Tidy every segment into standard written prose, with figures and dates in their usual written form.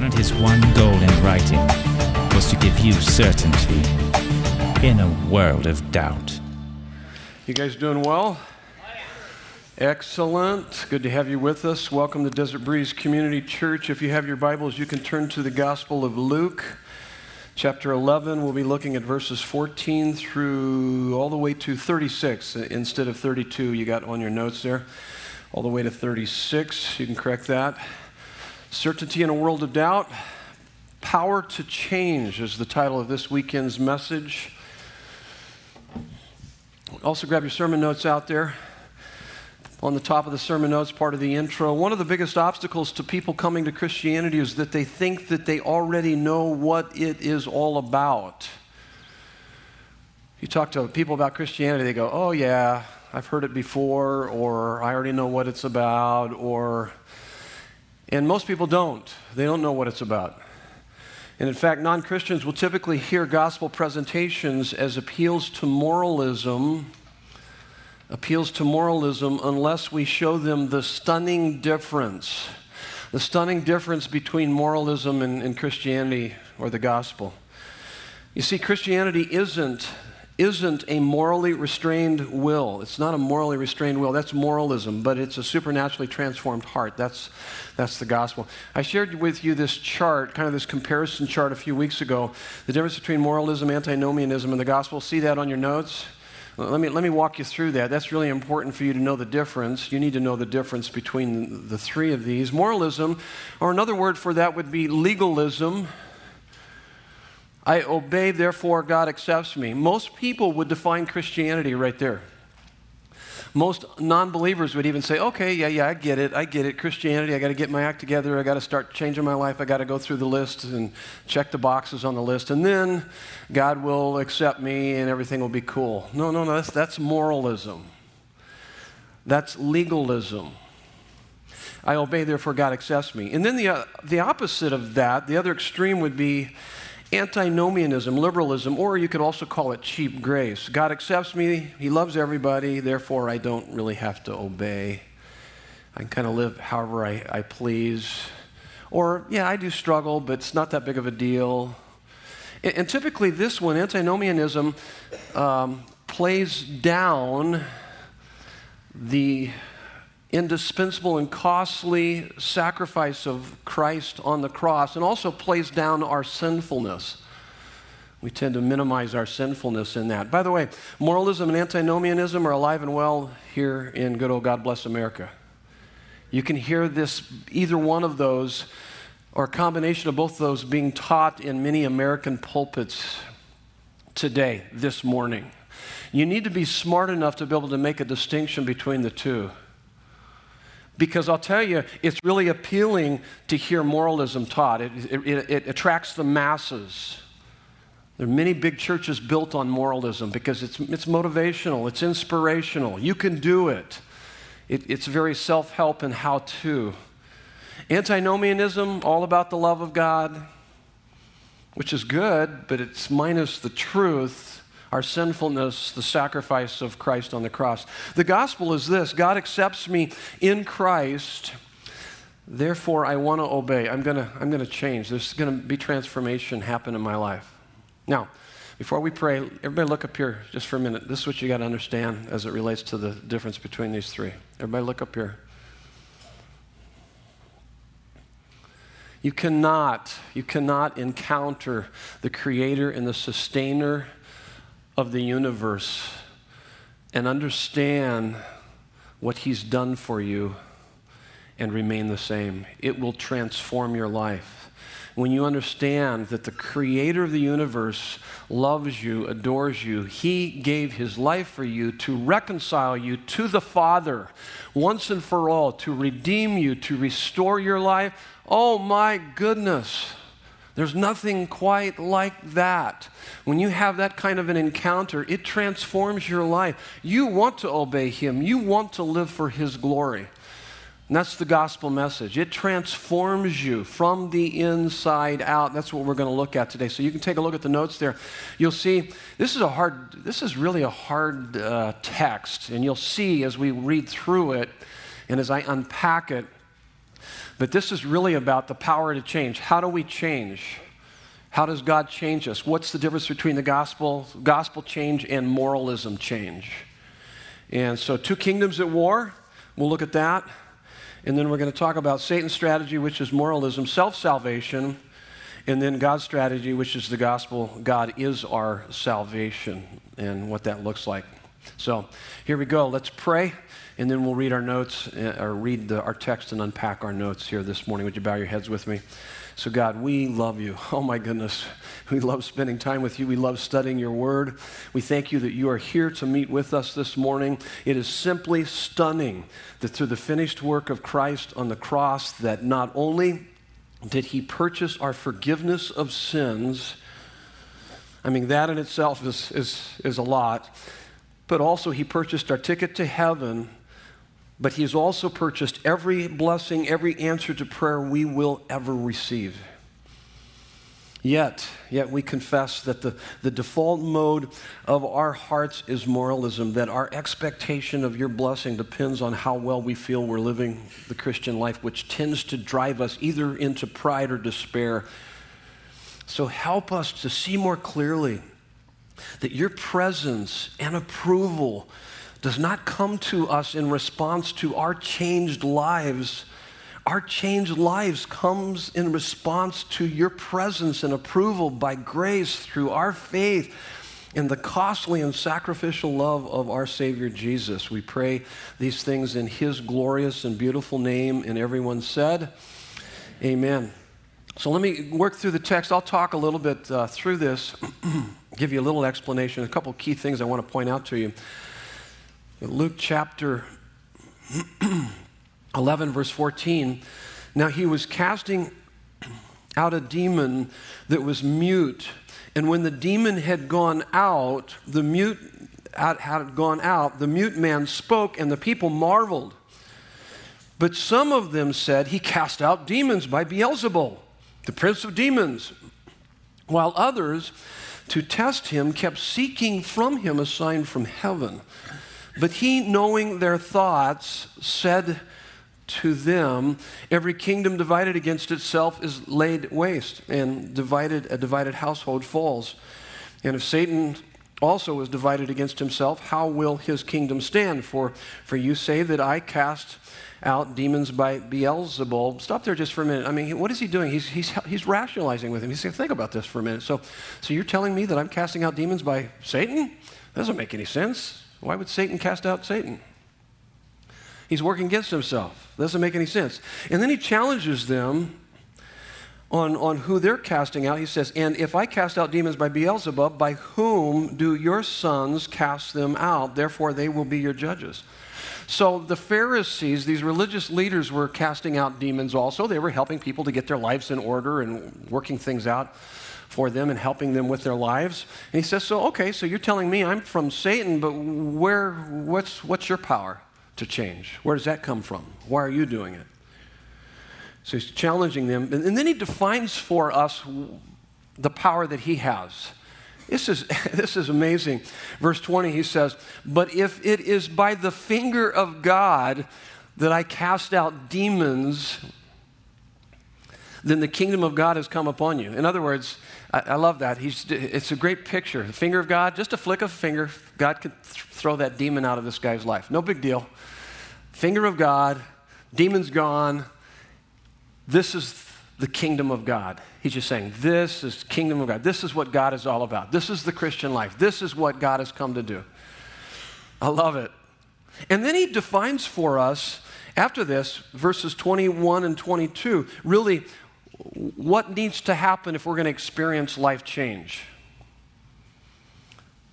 And his one goal in writing was to give you certainty in a world of doubt. You guys doing well? Excellent. Good to have you with us. Welcome to Desert Breeze Community Church. If you have your Bibles, you can turn to the Gospel of Luke, chapter 11. We'll be looking at verses 14 through all the way to 36. Instead of 32, you got on your notes there. All the way to 36. You can correct that. Certainty in a World of Doubt. Power to Change is the title of this weekend's message. Also grab your sermon notes out there. On the top of the sermon notes, part of the intro. One of the biggest obstacles to people coming to Christianity is that they think that they already know what it is all about. You talk to people about Christianity, they go, oh yeah, I've heard it before, or I already know what it's about, or... And most people don't. They don't know what it's about. And in fact, non-Christians will typically hear gospel presentations as appeals to moralism unless we show them the stunning difference between moralism and Christianity or the gospel. You see, Christianity isn't a morally restrained will. It's not a morally restrained will. That's moralism, but it's a supernaturally transformed heart. That's the gospel. I shared with you this chart, kind of this comparison chart a few weeks ago, the difference between moralism, antinomianism, and the gospel. See that on your notes? Let me walk you through that. That's really important for you to know the difference. You need to know the difference between the three of these. Moralism, or another word for that would be legalism. I obey, therefore God accepts me. Most people would define Christianity right there. Most non-believers would even say, okay, yeah, I get it. Christianity, I got to get my act together. I got to start changing my life. I got to go through the list and check the boxes on the list. And then God will accept me and everything will be cool. No, that's moralism. That's legalism. I obey, therefore God accepts me. And then the opposite of that, the other extreme would be antinomianism, liberalism, or you could also call it cheap grace. God accepts me, he loves everybody, therefore I don't really have to obey. I can kind of live however I please. Or, yeah, I do struggle, but it's not that big of a deal. And typically this one, antinomianism, plays down the indispensable and costly sacrifice of Christ on the cross, and also plays down our sinfulness. We tend to minimize our sinfulness in that. By the way, moralism and antinomianism are alive and well here in good old God bless America. You can hear this, either one of those, or a combination of both of those being taught in many American pulpits today, this morning. You need to be smart enough to be able to make a distinction between the two. Because I'll tell you, it's really appealing to hear moralism taught. It attracts the masses. There are many big churches built on moralism because it's motivational, it's inspirational. You can do it. It's very self-help and how-to. Antinomianism, all about the love of God, which is good, but it's minus the truth, our sinfulness, the sacrifice of Christ on the cross. The gospel is this: God accepts me in Christ, therefore I want to obey. I'm going to change. There's going to be transformation happen in my life. Now, before we pray, everybody look up here just for a minute. This is what you got to understand as it relates to the difference between these three. Everybody look up here. You cannot encounter the creator and the sustainer of the universe and understand what he's done for you and remain the same. It will transform your life. When you understand that the creator of the universe loves you, adores you, he gave his life for you to reconcile you to the Father once and for all, to redeem you, to restore your life. Oh my goodness. There's nothing quite like that. When you have that kind of an encounter, it transforms your life. You want to obey him. You want to live for his glory. And that's the gospel message. It transforms you from the inside out. That's what we're going to look at today. So you can take a look at the notes there. You'll see this is really a hard text. And you'll see as we read through it and as I unpack it, But this is really about the power to change. How do we change? How does God change us? What's the difference between the gospel change and moralism change? And so two kingdoms at war, we'll look at that. And then we're going to talk about Satan's strategy, which is moralism, self-salvation, and then God's strategy, which is the gospel. God is our salvation and what that looks like. So here we go. Let's pray, and then we'll read our notes, or read our text and unpack our notes here this morning. Would you bow your heads with me? So God, we love you. Oh my goodness. We love spending time with you. We love studying your word. We thank you that you are here to meet with us this morning. It is simply stunning that through the finished work of Christ on the cross, that not only did he purchase our forgiveness of sins, I mean, that in itself is a lot, but also he purchased our ticket to heaven. But he's also purchased every blessing, every answer to prayer we will ever receive. Yet we confess that the default mode of our hearts is moralism, that our expectation of your blessing depends on how well we feel we're living the Christian life, which tends to drive us either into pride or despair. So help us to see more clearly that your presence and approval does not come to us in response to our changed lives. Our changed lives comes in response to your presence and approval by grace through our faith in the costly and sacrificial love of our Savior Jesus. We pray these things in his glorious and beautiful name, and everyone said, amen. So let me work through the text. I'll talk a little bit through this, give you a little explanation, a couple key things I want to point out to you. Luke chapter 11, verse 14, now he was casting out a demon that was mute, and when the demon had gone out, the mute man spoke, and the people marveled. But some of them said, he cast out demons by Beelzebul, the prince of demons, while others, to test him, kept seeking from him a sign from heaven. But he, knowing their thoughts, said to them, every kingdom divided against itself is laid waste, and a divided household falls. And if Satan also is divided against himself, how will his kingdom stand? For you say that I cast out demons by Beelzebul. Stop there just for a minute. I mean, what is he doing? He's rationalizing with him. He's saying, think about this for a minute. So you're telling me that I'm casting out demons by Satan? That doesn't make any sense. Why would Satan cast out Satan? He's working against himself. Doesn't make any sense. And then he challenges them on who they're casting out. He says, and if I cast out demons by Beelzebub, by whom do your sons cast them out? Therefore, they will be your judges. So the Pharisees, these religious leaders, were casting out demons also. They were helping people to get their lives in order and working things out for them and helping them with their lives. And he says, so you're telling me I'm from Satan, but what's your power to change? Where does that come from? Why are you doing it? So he's challenging them. And then he defines for us the power that he has. This is amazing. Verse 20, he says, but if it is by the finger of God that I cast out demons, then the kingdom of God has come upon you. In other words, I love that. It's a great picture. The finger of God, just a flick of a finger, God could throw that demon out of this guy's life. No big deal. Finger of God, demon's gone. This is the kingdom of God. He's just saying, this is the kingdom of God. This is what God is all about. This is the Christian life. This is what God has come to do. I love it. And then he defines for us, after this, verses 21 and 22, really what needs to happen if we're going to experience life change.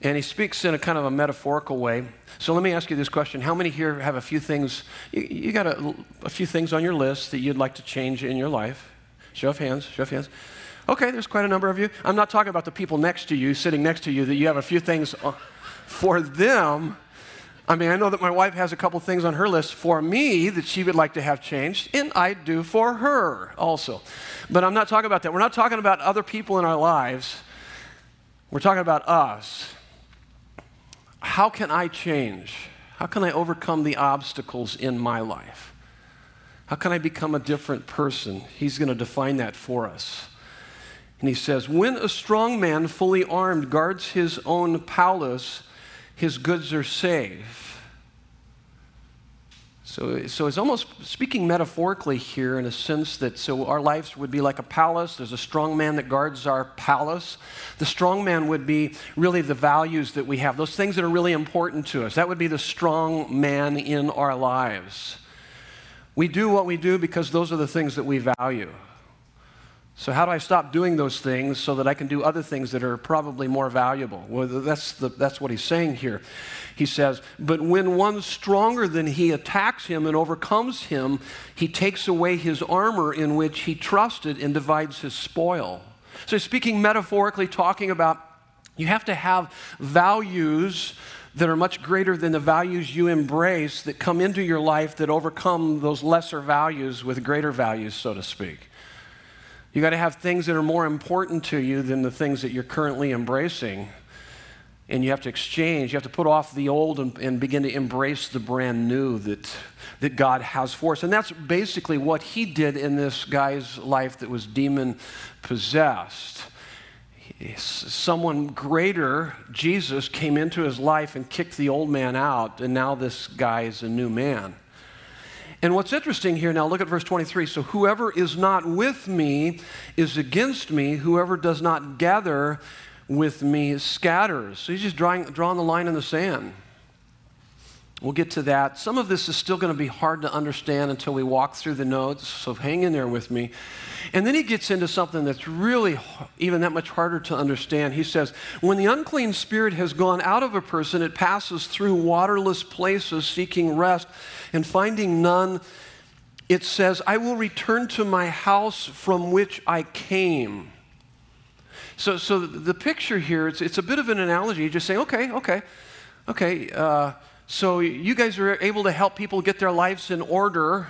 And he speaks in a kind of a metaphorical way. So let me ask you this question. How many here have a few things, you got a few things on your list that you'd like to change in your life? Show of hands, show of hands. Okay, there's quite a number of you. I'm not talking about the people next to you, sitting next to you, that you have a few things for them. I mean, I know that my wife has a couple things on her list for me that she would like to have changed, and I do for her also. But I'm not talking about that. We're not talking about other people in our lives. We're talking about us. How can I change? How can I overcome the obstacles in my life? How can I become a different person? He's going to define that for us. And he says, when a strong man, fully armed, guards his own palace, his goods are safe. So it's almost speaking metaphorically here in a sense that so our lives would be like a palace. There's a strong man that guards our palace. The strong man would be really the values that we have, those things that are really important to us. That would be the strong man in our lives. We do what we do because those are the things that we value. So how do I stop doing those things so that I can do other things that are probably more valuable? Well, that's what he's saying here. He says, but when one stronger than he attacks him and overcomes him, he takes away his armor in which he trusted and divides his spoil. So he's speaking metaphorically, talking about you have to have values that are much greater than the values you embrace that come into your life that overcome those lesser values with greater values, so to speak. You got to have things that are more important to you than the things that you're currently embracing. And you have to exchange, you have to put off the old and begin to embrace the brand new that God has for us. And that's basically what he did in this guy's life that was demon-possessed. Someone greater, Jesus, came into his life and kicked the old man out, and now this guy is a new man. And what's interesting here, now look at verse 23. So whoever is not with me is against me. Whoever does not gather with me scatters. So he's just drawing the line in the sand. We'll get to that. Some of this is still going to be hard to understand until we walk through the notes, so hang in there with me. And then he gets into something that's really even that much harder to understand. He says, when the unclean spirit has gone out of a person, it passes through waterless places seeking rest and finding none. It says, I will return to my house from which I came. So the picture here, it's a bit of an analogy, just saying, okay. So you guys are able to help people get their lives in order,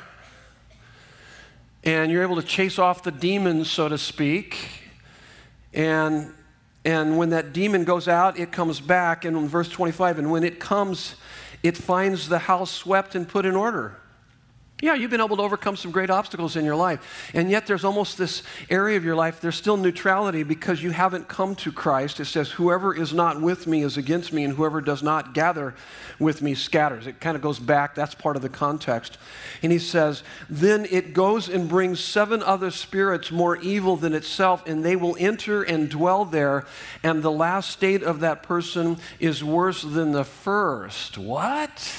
and you're able to chase off the demons, so to speak. And when that demon goes out, it comes back. And in verse 25, and when it comes, it finds the house swept and put in order. Yeah, you've been able to overcome some great obstacles in your life. And yet there's almost this area of your life, there's still neutrality because you haven't come to Christ. It says, whoever is not with me is against me, and whoever does not gather with me scatters. It kind of goes back. That's part of the context. And he says, then it goes and brings 7 other spirits more evil than itself, and they will enter and dwell there, and the last state of that person is worse than the first. What?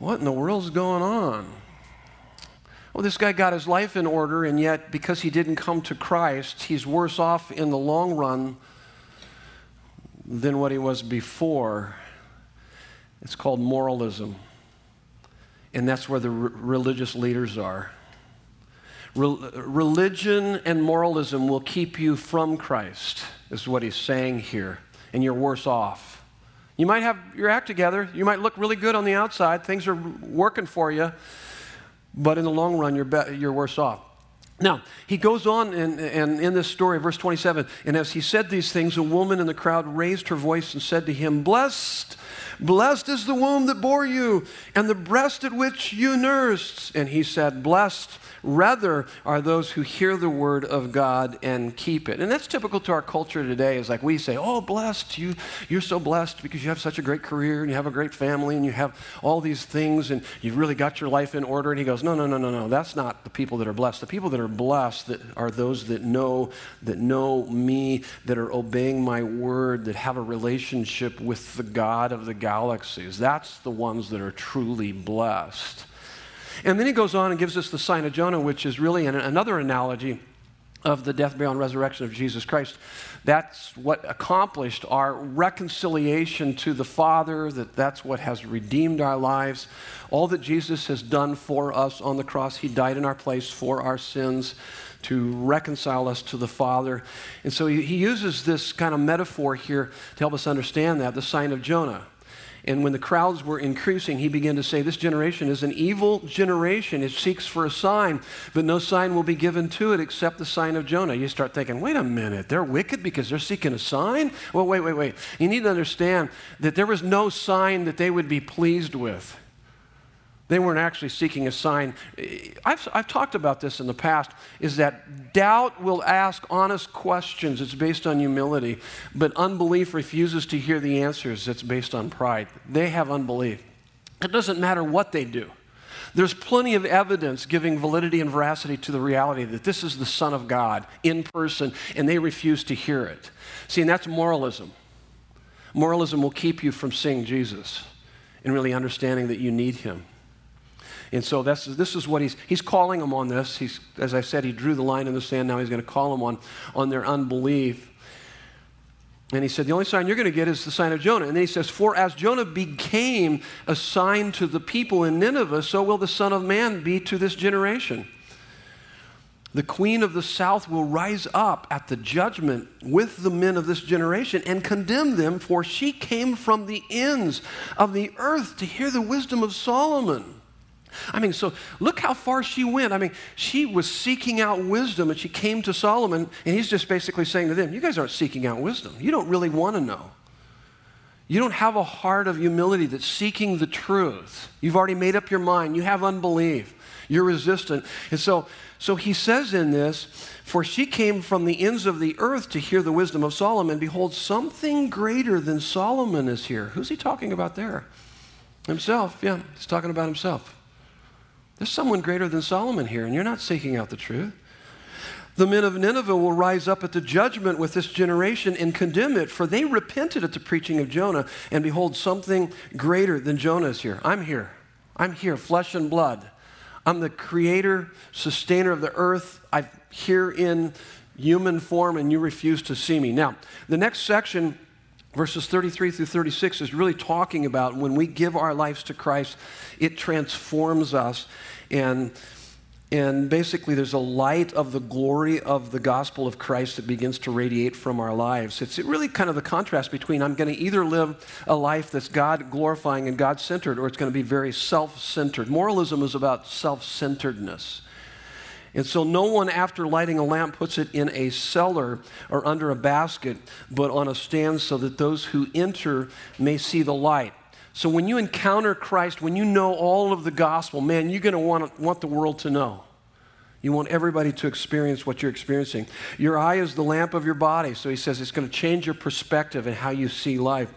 What in the world's going on? Well, this guy got his life in order, and yet because he didn't come to Christ, he's worse off in the long run than what he was before. It's called moralism. And that's where the religious leaders are. Religion and moralism will keep you from Christ, is what he's saying here, and you're worse off. You might have your act together. You might look really good on the outside. Things are working for you. But in the long run, you're worse off. Now, he goes on and in this story, verse 27, and as he said these things, a woman in the crowd raised her voice and said to him, Blessed is the womb that bore you and the breast at which you nursed. And he said, Blessed rather are those who hear the word of God and keep it. And that's typical to our culture today. It's like we say, oh, blessed, you're so blessed because you have such a great career and you have a great family and you have all these things and you've really got your life in order. And he goes, no, that's not the people that are blessed. The people that are blessed that are those that know me, that are obeying my word, that have a relationship with the God of the galaxies. That's the ones that are truly blessed. And then he goes on and gives us the sign of Jonah, which is really another analogy of the death, burial, and resurrection of Jesus Christ. That's what accomplished our reconciliation to the Father, that's what has redeemed our lives. All that Jesus has done for us on the cross, he died in our place for our sins to reconcile us to the Father. And so he uses this kind of metaphor here to help us understand that, the sign of Jonah. And when the crowds were increasing, he began to say, this generation is an evil generation. It seeks for a sign, but no sign will be given to it except the sign of Jonah. You start thinking, wait a minute, they're wicked because they're seeking a sign? Well, wait. You need to understand that there was no sign that they would be pleased with. They weren't actually seeking a sign. I've talked about this in the past, is that doubt will ask honest questions. It's based on humility. But unbelief refuses to hear the answers. It's based on pride. They have unbelief. It doesn't matter what they do. There's plenty of evidence giving validity and veracity to the reality that this is the Son of God in person, and they refuse to hear it. See, and that's moralism. Moralism will keep you from seeing Jesus and really understanding that you need him. And so this is what he's calling them on this. As I said, he drew the line in the sand. Now he's going to call them on their unbelief. And he said, the only sign you're going to get is the sign of Jonah. And then he says, for as Jonah became a sign to the people in Nineveh, so will the Son of Man be to this generation. The queen of the south will rise up at the judgment with the men of this generation and condemn them, for she came from the ends of the earth to hear the wisdom of Solomon. I mean, so look how far she went. I mean, she was seeking out wisdom, and she came to Solomon, and he's just basically saying to them, you guys aren't seeking out wisdom. You don't really want to know. You don't have a heart of humility that's seeking the truth. You've already made up your mind. You have unbelief. You're resistant. And so he says in this, for she came from the ends of the earth to hear the wisdom of Solomon. Behold, something greater than Solomon is here. Who's he talking about there? Himself. Yeah, he's talking about himself. There's someone greater than Solomon here, and you're not seeking out the truth. The men of Nineveh will rise up at the judgment with this generation and condemn it, for they repented at the preaching of Jonah, and behold, something greater than Jonah is here. I'm here. I'm here, flesh and blood. I'm the creator, sustainer of the earth. I'm here in human form, and you refuse to see me. Now, the next section, verses 33 through 36, is really talking about when we give our lives to Christ, it transforms us. And basically, there's a light of the glory of the gospel of Christ that begins to radiate from our lives. It's really kind of the contrast between I'm going to either live a life that's God-glorifying and God-centered, or it's going to be very self-centered. Moralism is about self-centeredness. And so no one, after lighting a lamp, puts it in a cellar or under a basket, but on a stand so that those who enter may see the light. So when you encounter Christ, when you know all of the gospel, man, you're going to want the world to know. You want everybody to experience what you're experiencing. Your eye is the lamp of your body. So he says it's going to change your perspective and how you see life.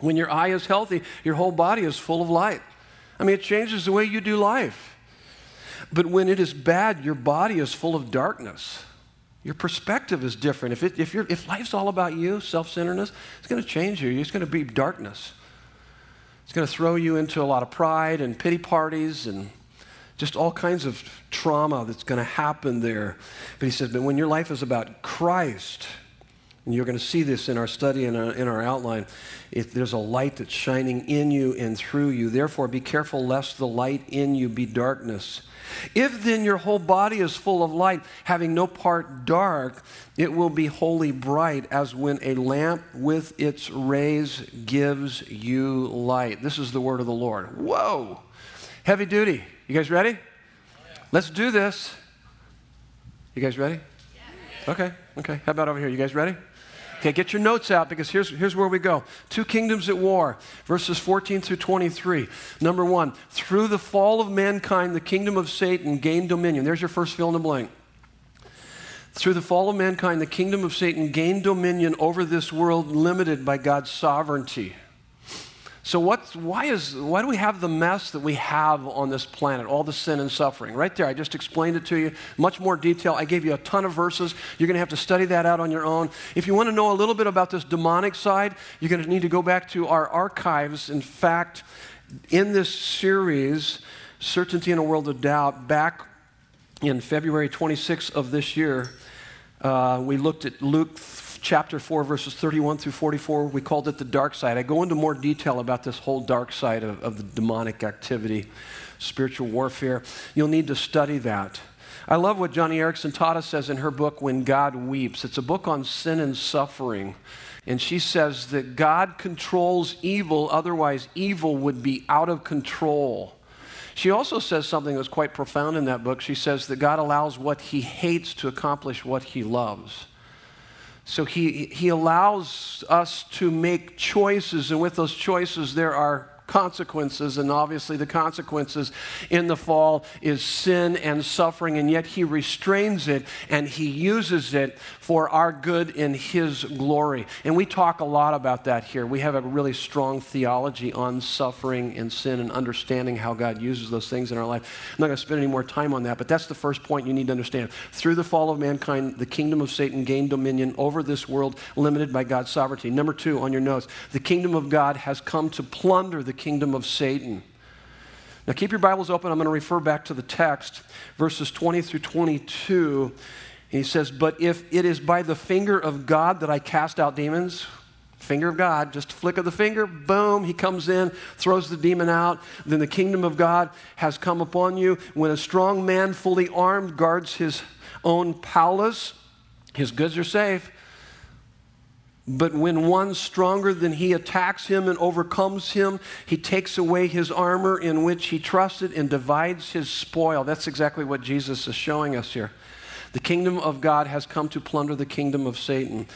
When your eye is healthy, your whole body is full of light. I mean, it changes the way you do life. But when it is bad, your body is full of darkness. Your perspective is different. If life's all about you, self-centeredness, it's going to change you. It's going to be darkness. It's going to throw you into a lot of pride and pity parties and just all kinds of trauma that's going to happen there. But he says, but when your life is about Christ, and you're going to see this in our study and in our outline, there's a light that's shining in you and through you. Therefore, be careful lest the light in you be darkness. If then your whole body is full of light, having no part dark, it will be wholly bright, as when a lamp with its rays gives you light. This is the word of the Lord. Whoa! Heavy duty. You guys ready? Yeah. Let's do this. You guys ready? Yeah. Okay. How about over here? You guys ready? Okay, get your notes out, because here's where we go. Two kingdoms at war, verses 14 through 23. Number one, through the fall of mankind, the kingdom of Satan gained dominion. There's your first fill in the blank. Through the fall of mankind, the kingdom of Satan gained dominion over this world, limited by God's sovereignty. So why do we have the mess that we have on this planet, all the sin and suffering? Right there, I just explained it to you, much more detail. I gave you a ton of verses. You're going to have to study that out on your own. If you want to know a little bit about this demonic side, you're going to need to go back to our archives. In fact, in this series, Certainty in a World of Doubt, back in February 26th of this year, we looked at Luke chapter 4, verses 31 through 44, we called it the dark side. I go into more detail about this whole dark side of the demonic activity, spiritual warfare. You'll need to study that. I love what Joni Eareckson Tada says in her book, When God Weeps. It's a book on sin and suffering. And she says that God controls evil, otherwise evil would be out of control. She also says something that's quite profound in that book. She says that God allows what he hates to accomplish what he loves. So he allows us to make choices, and with those choices there are consequences, and obviously the consequences in the fall is sin and suffering, and yet he restrains it and he uses it for our good in his glory. And we talk a lot about that here. We have a really strong theology on suffering and sin and understanding how God uses those things in our life. I'm not going to spend any more time on that, but that's the first point you need to understand. Through the fall of mankind, the kingdom of Satan gained dominion over this world, limited by God's sovereignty. Number two on your notes, the kingdom of God has come to plunder the kingdom of Satan. Now keep your Bibles open. I'm going to refer back to the text, verses 20 through 22. And he says, but if it is by the finger of God that I cast out demons, finger of God, just flick of the finger, boom, he comes in, throws the demon out. Then the kingdom of God has come upon you. When a strong man fully armed guards his own palace, his goods are safe. But when one stronger than he attacks him and overcomes him, he takes away his armor in which he trusted and divides his spoil. That's exactly what Jesus is showing us here. The kingdom of God has come to plunder the kingdom of Satan.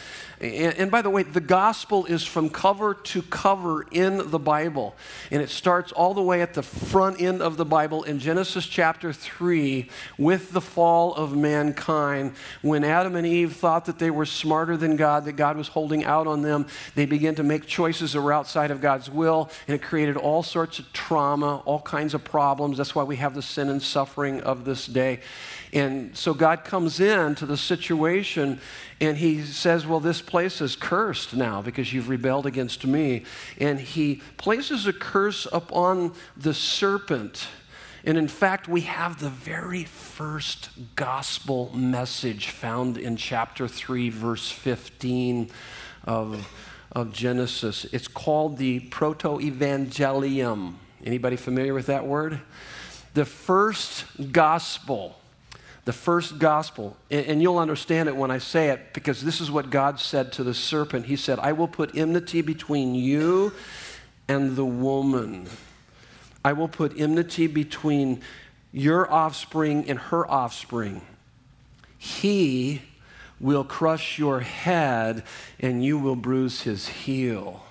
And by the way, the gospel is from cover to cover in the Bible. And it starts all the way at the front end of the Bible in Genesis chapter 3 with the fall of mankind. When Adam and Eve thought that they were smarter than God, that God was holding out on them, they began to make choices that were outside of God's will. And it created all sorts of trauma, all kinds of problems. That's why we have the sin and suffering of this day. And so God comes into the situation and he says, well, this place is cursed now because you've rebelled against me. And he places a curse upon the serpent. And in fact, we have the very first gospel message found in chapter 3, verse 15 of Genesis. It's called the Proto-Evangelium. Anybody familiar with that word? The first gospel. The first gospel, and you'll understand it when I say it, because this is what God said to the serpent. He said, I will put enmity between you and the woman. I will put enmity between your offspring and her offspring. He will crush your head, and you will bruise his heel.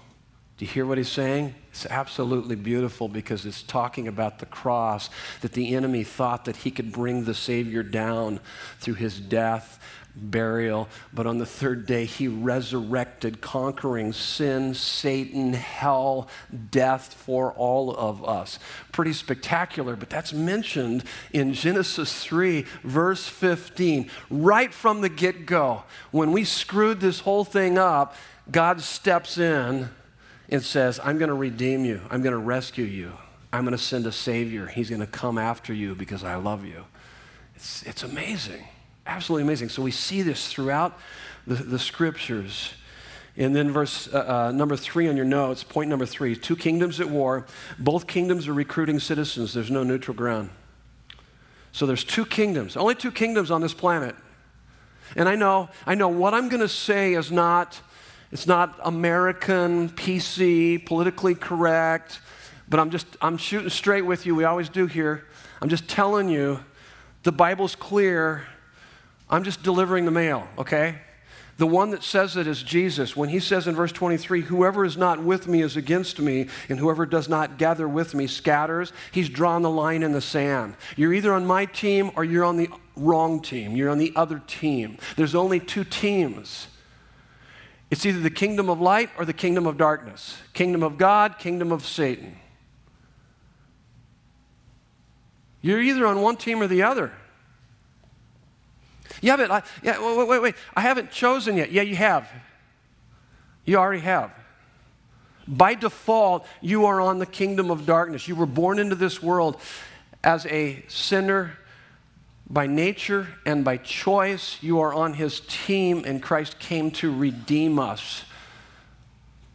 Do you hear what he's saying? It's absolutely beautiful because it's talking about the cross, that the enemy thought that he could bring the Savior down through his death, burial, but on the third day he resurrected, conquering sin, Satan, hell, death for all of us. Pretty spectacular, but that's mentioned in Genesis 3, verse 15. Right from the get-go, when we screwed this whole thing up, God steps in and says, I'm going to redeem you. I'm going to rescue you. I'm going to send a Savior. He's going to come after you because I love you. It's amazing, absolutely amazing. So we see this throughout the Scriptures. And then verse number 3 on your notes, point number 3, two kingdoms at war. Both kingdoms are recruiting citizens. There's no neutral ground. So there's two kingdoms, only two kingdoms on this planet. And I know what I'm going to say is not... It's not American, PC, politically correct, but I'm shooting straight with you. We always do here. I'm just telling you, the Bible's clear. I'm just delivering the mail, okay? The one that says it is Jesus. When he says in verse 23, whoever is not with me is against me, and whoever does not gather with me scatters, he's drawn the line in the sand. You're either on my team or you're on the wrong team. You're on the other team. There's only two teams. It's either the kingdom of light or the kingdom of darkness. Kingdom of God, kingdom of Satan. You're either on one team or the other. Yeah, but wait. I haven't chosen yet. Yeah, you have. You already have. By default, you are on the kingdom of darkness. You were born into this world as a sinner. By nature and by choice, you are on his team, and Christ came to redeem us,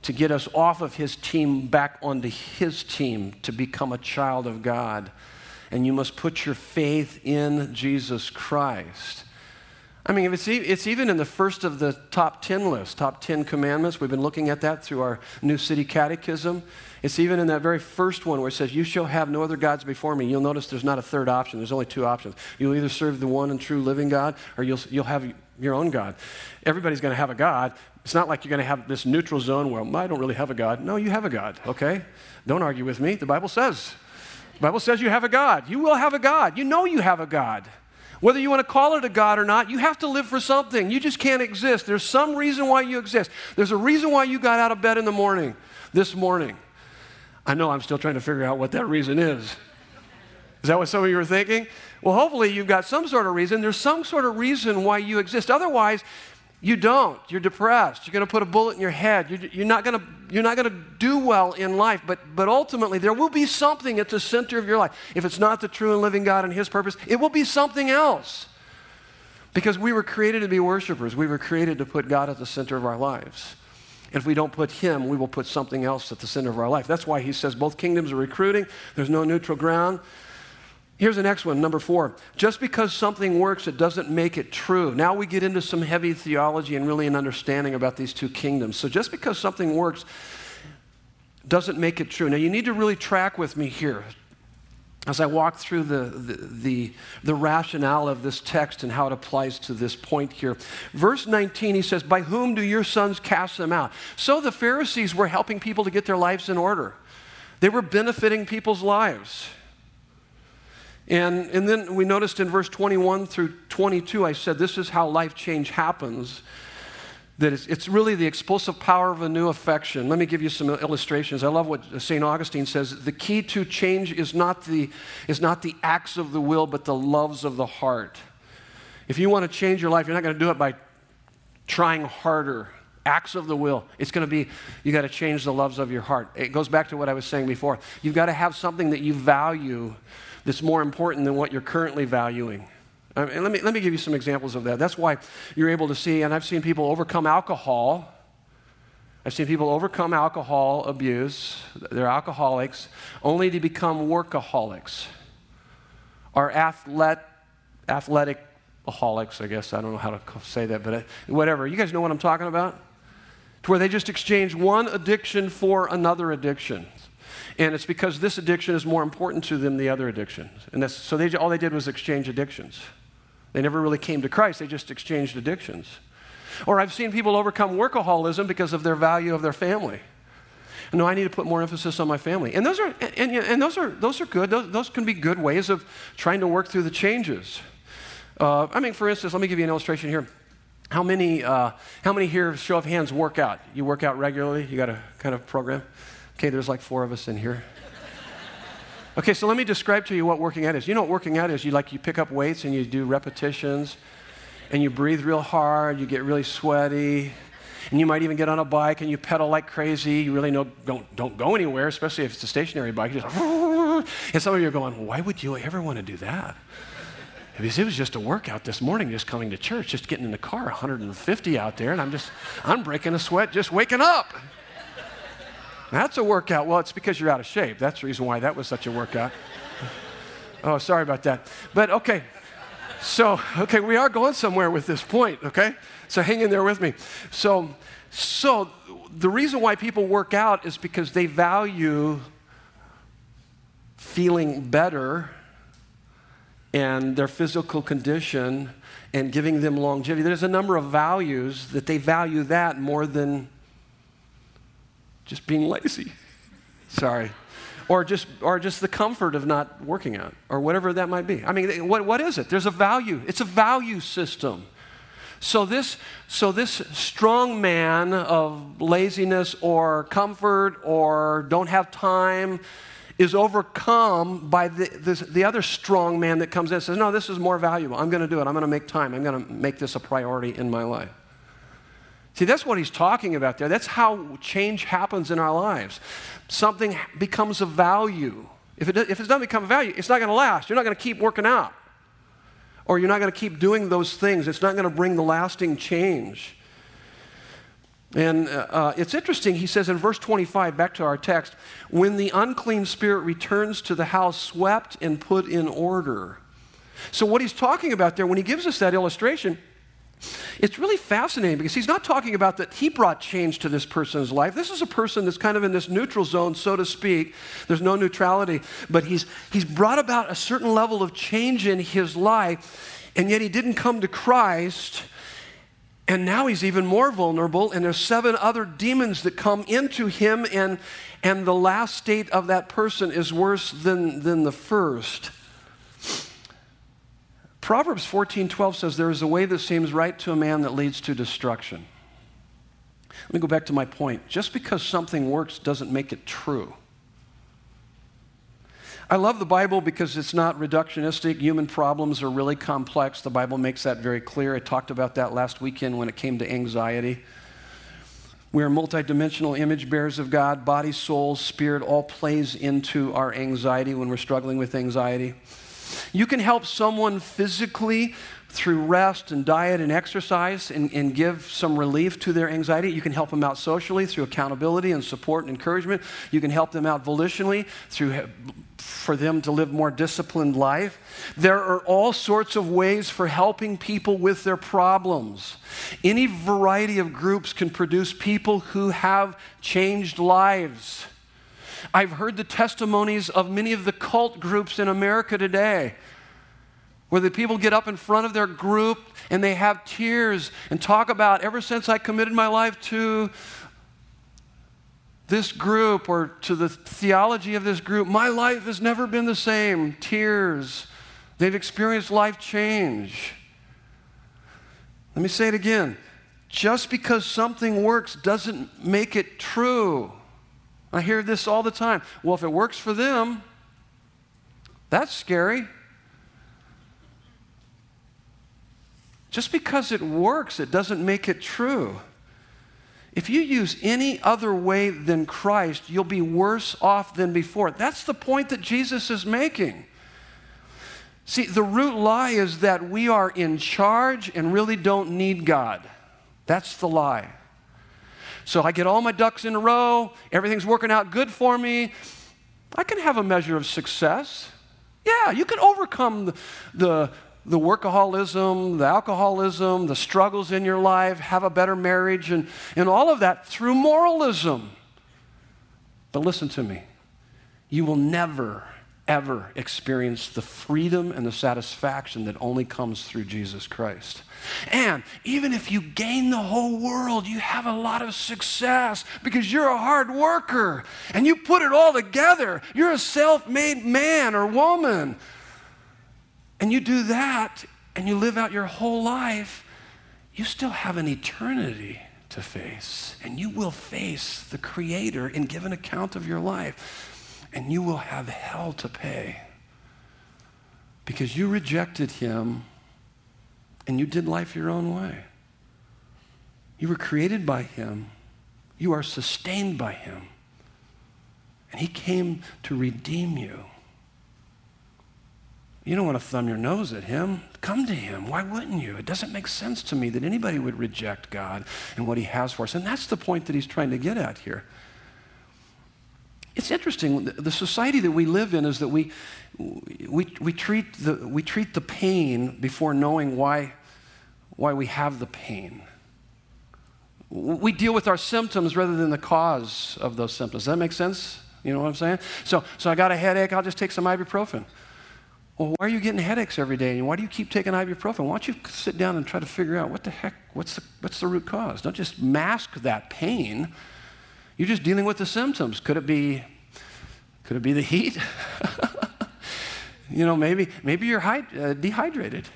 to get us off of his team back onto his team, to become a child of God. And you must put your faith in Jesus Christ. I mean, it's even in the first of the top 10 list, top 10 commandments. We've been looking at that through our New City Catechism. It's even in that very first one where it says, you shall have no other gods before me. You'll notice there's not a third option. There's only two options. You'll either serve the one and true living God, or you'll have your own God. Everybody's going to have a God. It's not like you're going to have this neutral zone where, I don't really have a God. No, you have a God, okay? Don't argue with me. The Bible says. The Bible says you have a God. You will have a God. You know you have a God. Whether you want to call it a God or not, you have to live for something. You just can't exist. There's some reason why you exist. There's a reason why you got out of bed in the morning, this morning. I know I'm still trying to figure out what that reason is. Is that what some of you were thinking? Well, hopefully you've got some sort of reason. There's some sort of reason why you exist. Otherwise, you don't. You're depressed. You're going to put a bullet in your head. You're not going to do well in life. But ultimately, there will be something at the center of your life. If it's not the true and living God and His purpose, it will be something else. Because we were created to be worshipers. We were created to put God at the center of our lives. If we don't put Him, we will put something else at the center of our life. That's why he says both kingdoms are recruiting. There's no neutral ground. Here's the next one, number 4. Just because something works, it doesn't make it true. Now we get into some heavy theology and really an understanding about these two kingdoms. So just because something works doesn't make it true. Now you need to really track with me here as I walk through the rationale of this text and how it applies to this point here. Verse 19, he says, "By whom do your sons cast them out?" So the Pharisees were helping people to get their lives in order. They were benefiting people's lives. And then we noticed in verse 21 through 22, I said this is how life change happens, that it's really the explosive power of a new affection. Let me give you some illustrations. I love what St. Augustine says. The key to change is not the acts of the will, but the loves of the heart. If you want to change your life, you're not going to do it by trying harder. Acts of the will. It's going to be, you got to change the loves of your heart. It goes back to what I was saying before. You've got to have something that you value that's more important than what you're currently valuing. And let me give you some examples of that. That's why you're able to see, and I've seen people overcome alcohol. I've seen people overcome alcohol abuse. They're alcoholics, only to become workaholics. Or athletic-aholics, I guess. I don't know how to say that, but whatever. You guys know what I'm talking about? To where they just exchange one addiction for another addiction. And it's because this addiction is more important to them than the other addictions. And all they did was exchange addictions. They never really came to Christ. They just exchanged addictions. Or I've seen people overcome workaholism because of their value of their family. No, I need to put more emphasis on my family. And those are good. Those can be good ways of trying to work through the changes. For instance, let me give you an illustration here. How many here, show of hands, work out? You work out regularly? You got a kind of program? Okay, there's like 4 of us in here. Okay, so let me describe to you what working out is. You know what working out is? You pick up weights and you do repetitions, and you breathe real hard, you get really sweaty, and you might even get on a bike and you pedal like crazy. You really don't go anywhere, especially if it's a stationary bike. You just, and some of you are going, why would you ever want to do that? Because it was just a workout this morning, just coming to church, just getting in the car, 150 out there, and I'm breaking a sweat just waking up. That's a workout. Well, it's because you're out of shape. That's the reason why that was such a workout. Oh, sorry about that. But okay, we are going somewhere with this point, okay? So hang in there with me. So the reason why people work out is because they value feeling better and their physical condition and giving them longevity. There's a number of values that they value that more than just being lazy, sorry, or just the comfort of not working out, or whatever that might be. I mean, what is it? There's a value. It's a value system. So this strong man of laziness or comfort or don't have time is overcome by the other strong man that comes in and says, no, this is more valuable. I'm going to do it. I'm going to make time. I'm going to make this a priority in my life. See, that's what he's talking about there. That's how change happens in our lives. Something becomes a value. If it doesn't become a value, it's not going to last. You're not going to keep working out. Or you're not going to keep doing those things. It's not going to bring the lasting change. And it's interesting, he says in verse 25, back to our text, when the unclean spirit returns to the house, swept and put in order. So what he's talking about there, when he gives us that illustration, it's really fascinating because he's not talking about that he brought change to this person's life. This is a person that's kind of in this neutral zone, so to speak. There's no neutrality, but he's brought about a certain level of change in his life, and yet he didn't come to Christ, And now he's even more vulnerable, and there's 7 other demons that come into him, and the last state of that person is worse than the first. Proverbs 14:12 says, there is a way that seems right to a man that leads to destruction. Let me go back to my point. Just because something works doesn't make it true. I love the Bible because it's not reductionistic. Human problems are really complex. The Bible makes that very clear. I talked about that last weekend when it came to anxiety. We are multidimensional image bearers of God. Body, soul, spirit all plays into our anxiety when we're struggling with anxiety. You can help someone physically through rest and diet and exercise and give some relief to their anxiety. You can help them out socially through accountability and support and encouragement. You can help them out volitionally for them to live more disciplined life. There are all sorts of ways for helping people with their problems. Any variety of groups can produce people who have changed lives. I've heard the testimonies of many of the cult groups in America today, where the people get up in front of their group and they have tears and talk about, ever since I committed my life to this group or to the theology of this group, my life has never been the same. Tears. They've experienced life change. Let me say it again. Just because something works doesn't make it true. I hear this all the time. Well, if it works for them, that's scary. Just because it works, it doesn't make it true. If you use any other way than Christ, you'll be worse off than before. That's the point that Jesus is making. See, the root lie is that we are in charge and really don't need God. That's the lie. So I get all my ducks in a row, everything's working out good for me, I can have a measure of success. Yeah, you can overcome the workaholism, the alcoholism, the struggles in your life, have a better marriage, and all of that through moralism. But listen to me, you will never, ever experience the freedom and the satisfaction that only comes through Jesus Christ. And even if you gain the whole world, you have a lot of success because you're a hard worker and you put it all together. You're a self-made man or woman. And you do that and you live out your whole life, you still have an eternity to face. And you will face the Creator and give an account of your life. And you will have hell to pay because you rejected Him and you did life your own way. You were created by Him. You are sustained by Him. And He came to redeem you. You don't want to thumb your nose at Him. Come to Him. Why wouldn't you? It doesn't make sense to me that anybody would reject God and what He has for us. And that's the point that He's trying to get at here. It's interesting. The society that we live in is that we treat the pain before knowing why we have the pain. We deal with our symptoms rather than the cause of those symptoms. Does that make sense? You know what I'm saying? So I got a headache. I'll just take some ibuprofen. Well, why are you getting headaches every day? And why do you keep taking ibuprofen? Why don't you sit down and try to figure out what the heck, what's the root cause? Don't just mask that pain. You're just dealing with the symptoms. Could it be the heat? You know, maybe you're dehydrated.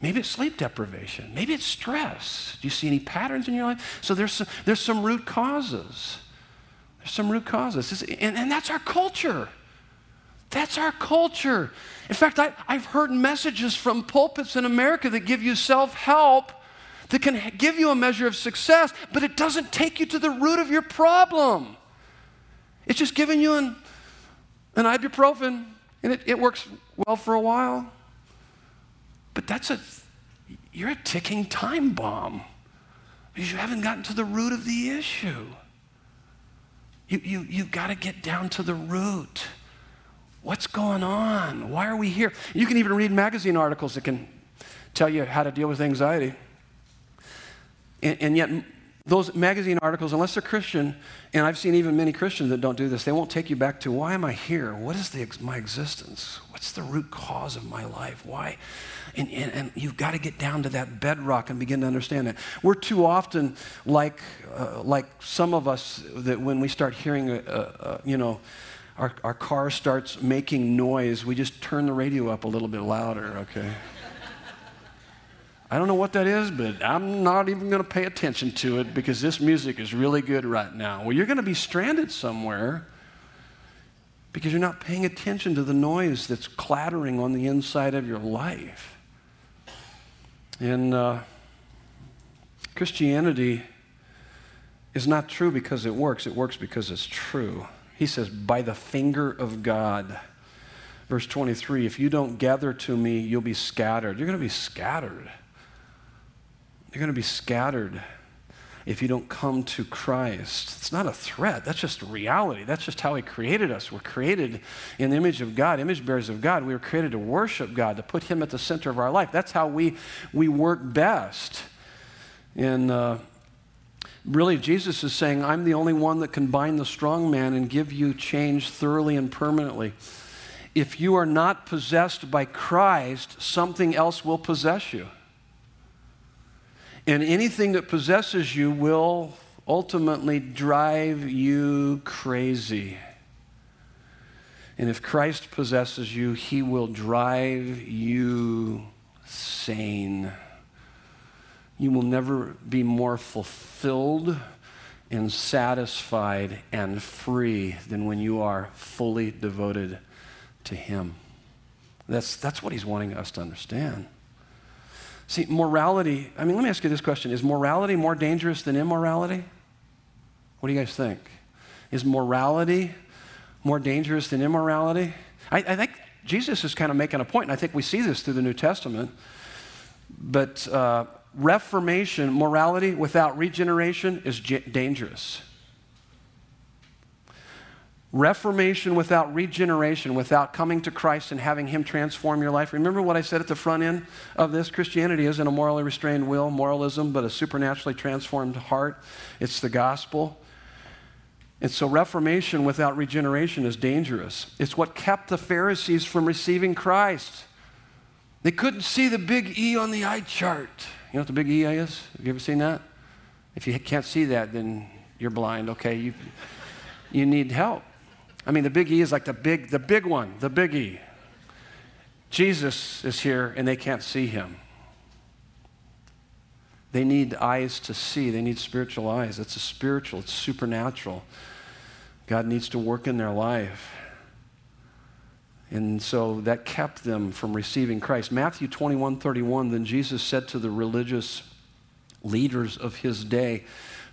Maybe it's sleep deprivation. Maybe it's stress. Do you see any patterns in your life? So there's some root causes. There's some root causes. And that's our culture. That's our culture. In fact, I've heard messages from pulpits in America that give you self-help, that can give you a measure of success, but it doesn't take you to the root of your problem. It's just giving you an ibuprofen, and it works well for a while. But you're a ticking time bomb because you haven't gotten to the root of the issue. You've got to get down to the root. What's going on? Why are we here? You can even read magazine articles that can tell you how to deal with anxiety. And yet those magazine articles, unless they're Christian, and I've seen even many Christians that don't do this, they won't take you back to, why am I here? What is my existence? What's the root cause of my life? Why? And you've got to get down to that bedrock and begin to understand that. We're too often like some of us that when we start hearing, our car starts making noise, we just turn the radio up a little bit louder, okay? I don't know what that is, but I'm not even going to pay attention to it because this music is really good right now. Well, you're going to be stranded somewhere because you're not paying attention to the noise that's clattering on the inside of your life. And Christianity is not true because it works. It works because it's true. He says, by the finger of God. Verse 23, if you don't gather to me, you'll be scattered. You're going to be scattered. You're going to be scattered if you don't come to Christ. It's not a threat. That's just reality. That's just how he created us. We're created in the image of God, image bearers of God. We were created to worship God, to put him at the center of our life. That's how we work best. And really, Jesus is saying, I'm the only one that can bind the strong man and give you change thoroughly and permanently. If you are not possessed by Christ, something else will possess you. And anything that possesses you will ultimately drive you crazy. And if Christ possesses you, he will drive you sane. You will never be more fulfilled and satisfied and free than when you are fully devoted to him. That's what he's wanting us to understand. See, morality, let me ask you this question. Is morality more dangerous than immorality? What do you guys think? Is morality more dangerous than immorality? I think Jesus is kind of making a point, and I think we see this through the New Testament. But reformation, morality without regeneration is dangerous. Reformation without regeneration, without coming to Christ and having him transform your life. Remember what I said at the front end of this? Christianity isn't a morally restrained will, moralism, but a supernaturally transformed heart. It's the gospel. And so reformation without regeneration is dangerous. It's what kept the Pharisees from receiving Christ. They couldn't see the big E on the eye chart. You know what the big E is? Have you ever seen that? If you can't see that, then you're blind, okay? You need help. The big E is like the big one, the big E. Jesus is here, and they can't see him. They need eyes to see. They need spiritual eyes. It's a spiritual, it's supernatural. God needs to work in their life. And so that kept them from receiving Christ. Matthew 21:31, then Jesus said to the religious leaders of his day,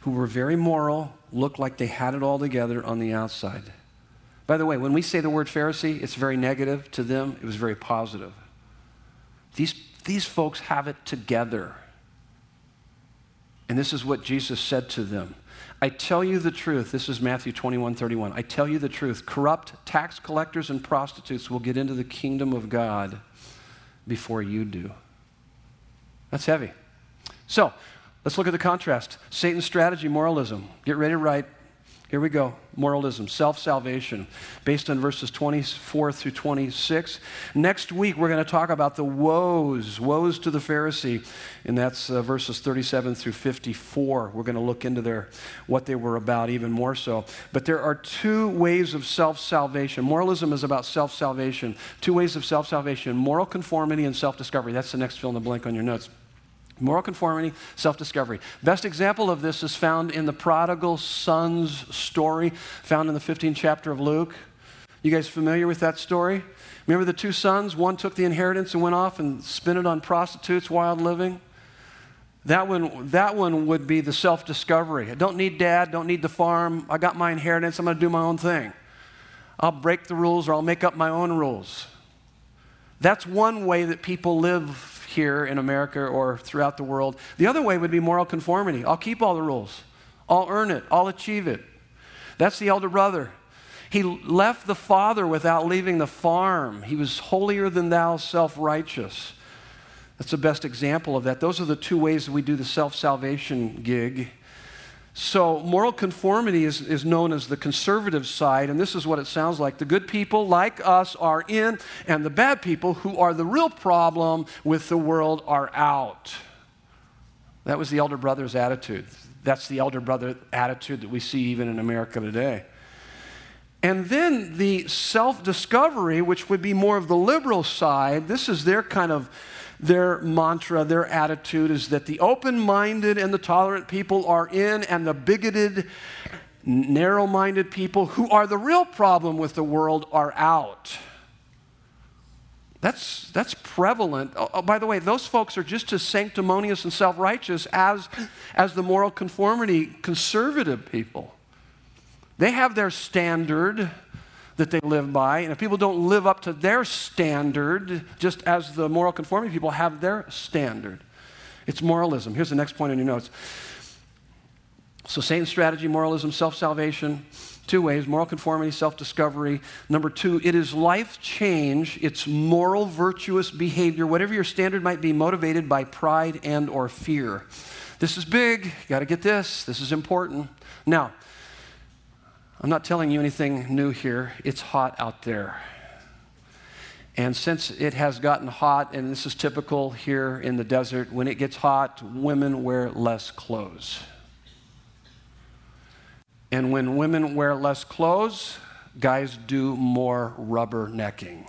who were very moral, looked like they had it all together on the outside. By the way, when we say the word Pharisee, it's very negative. To them, it was very positive. These folks have it together. And this is what Jesus said to them. I tell you the truth. This is Matthew 21:31. I tell you the truth. Corrupt tax collectors and prostitutes will get into the kingdom of God before you do. That's heavy. So, let's look at the contrast. Satan's strategy, moralism. Get ready to write. Here we go. Moralism, self-salvation, based on verses 24 through 26. Next week, we're going to talk about the woes to the Pharisee, and that's verses 37 through 54. We're going to look into what they were about even more so. But there are two ways of self-salvation. Moralism is about self-salvation. Two ways of self-salvation, moral conformity and self-discovery. That's the next fill in the blank on your notes. Moral conformity, self-discovery. Best example of this is found in the prodigal son's story, found in the 15th chapter of Luke. You guys familiar with that story? Remember the two sons? One took the inheritance and went off and spent it on prostitutes, wild living. That one would be the self-discovery. I don't need dad, don't need the farm. I got my inheritance, I'm going to do my own thing. I'll break the rules or I'll make up my own rules. That's one way that people live here in America or throughout the world. The other way would be moral conformity. I'll keep all the rules. I'll earn it. I'll achieve it. That's the elder brother. He left the father without leaving the farm. He was holier than thou, self-righteous. That's the best example of that. Those are the two ways that we do the self-salvation gig. So moral conformity is known as the conservative side, and this is what it sounds like. The good people like us are in, and the bad people who are the real problem with the world are out. That was the elder brother's attitude. That's the elder brother attitude that we see even in America today. And then the self-discovery, which would be more of the liberal side, this is their kind of, their mantra, their attitude is that the open-minded and the tolerant people are in, and the bigoted, narrow-minded people who are the real problem with the world are out. That's prevalent. Oh, by the way, those folks are just as sanctimonious and self-righteous as the moral conformity conservative people. They have their standard that they live by, and if people don't live up to their standard, just as the moral conformity people have their standard, it's moralism. Here's the next point in your notes. So Satan's strategy, moralism, self-salvation, two ways, moral conformity, self-discovery. Number two, it is life change, it's moral virtuous behavior, whatever your standard might be, motivated by pride and or fear. This is big, you gotta get this is important. Now, I'm not telling you anything new here. It's hot out there. And since it has gotten hot, and this is typical here in the desert, when it gets hot, women wear less clothes. And when women wear less clothes, guys do more rubbernecking.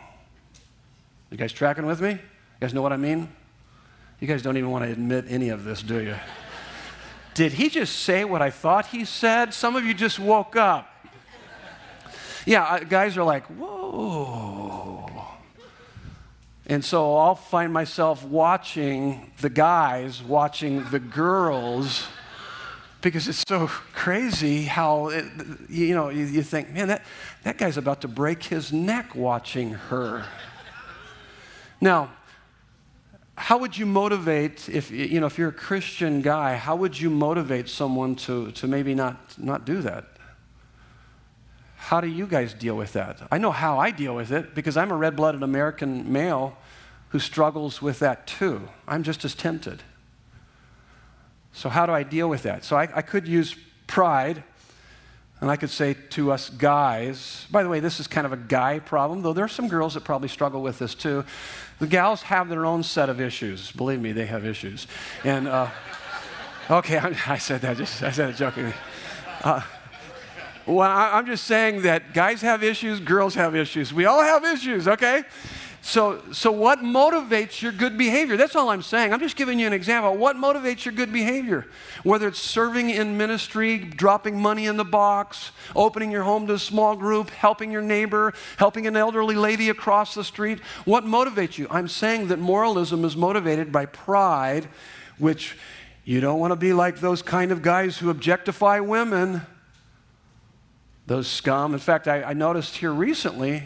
You guys tracking with me? You guys know what I mean? You guys don't even want to admit any of this, do you? Did he just say what I thought he said? Some of you just woke up. Yeah, guys are like, whoa. And so I'll find myself watching the guys, watching the girls, because it's so crazy how, you think, man, that guy's about to break his neck watching her. Now, how would you motivate, if you're a Christian guy, how would you motivate someone to maybe not do that? How do you guys deal with that? I know how I deal with it because I'm a red-blooded American male who struggles with that too. I'm just as tempted. So how do I deal with that? So I could use pride, and I could say to us guys, by the way, this is kind of a guy problem, though there are some girls that probably struggle with this too. The gals have their own set of issues. Believe me, they have issues. And, okay, I said it jokingly. Well, I'm just saying that guys have issues, girls have issues. We all have issues, okay? So what motivates your good behavior? That's all I'm saying. I'm just giving you an example. What motivates your good behavior? Whether it's serving in ministry, dropping money in the box, opening your home to a small group, helping your neighbor, helping an elderly lady across the street. What motivates you? I'm saying that moralism is motivated by pride, which you don't want to be like those kind of guys who objectify women. Those scum. In fact, I noticed here recently,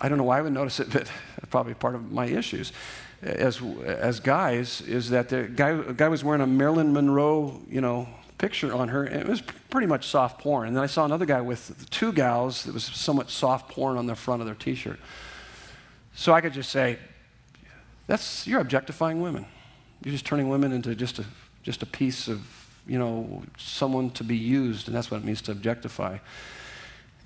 I don't know why I would notice it, but probably part of my issues as guys is that the guy was wearing a Marilyn Monroe, picture on her, and it was pretty much soft porn. And then I saw another guy with two gals that was somewhat soft porn on the front of their T-shirt. So I could just say, you're objectifying women. You're just turning women into just a piece of, someone to be used, and that's what it means to objectify.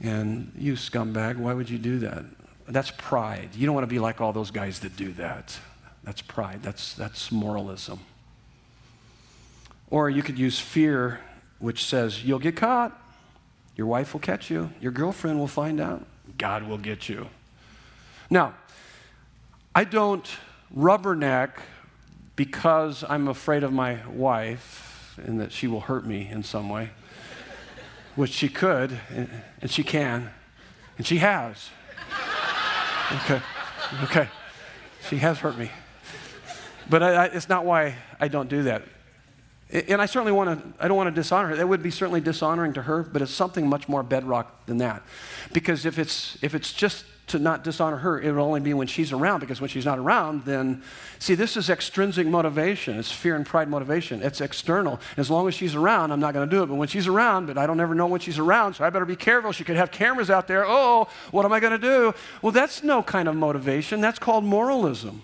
And you scumbag, why would you do that? That's pride. You don't want to be like all those guys that do that. That's pride. That's moralism. Or you could use fear, which says, you'll get caught. Your wife will catch you. Your girlfriend will find out. God will get you. Now, I don't rubberneck because I'm afraid of my wife and that she will hurt me in some way, which she could, and she can, and she has. Okay. She has hurt me. But it's not why I don't do that. And I certainly I don't want to dishonor her. That would be certainly dishonoring to her, but it's something much more bedrock than that. Because if it's just to not dishonor her, it will only be when she's around, because when she's not around, then, see, this is extrinsic motivation. It's fear and pride motivation. It's external. As long as she's around, I'm not going to do it. But when she's around, but I don't ever know when she's around, so I better be careful. She could have cameras out there. Oh, what am I going to do? Well, that's no kind of motivation. That's called moralism.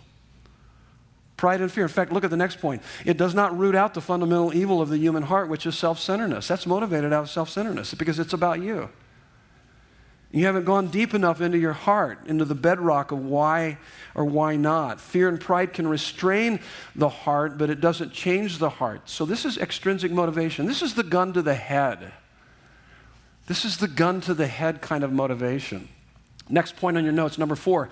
pride and fear. In fact, look at the next point. It does not root out the fundamental evil of the human heart, which is self-centeredness. That's motivated out of self-centeredness because it's about you. You haven't gone deep enough into your heart, into the bedrock of why or why not. Fear and pride can restrain the heart, but it doesn't change the heart. So this is extrinsic motivation. This is the gun to the head. This is the gun to the head kind of motivation. Next point on your notes, number 4.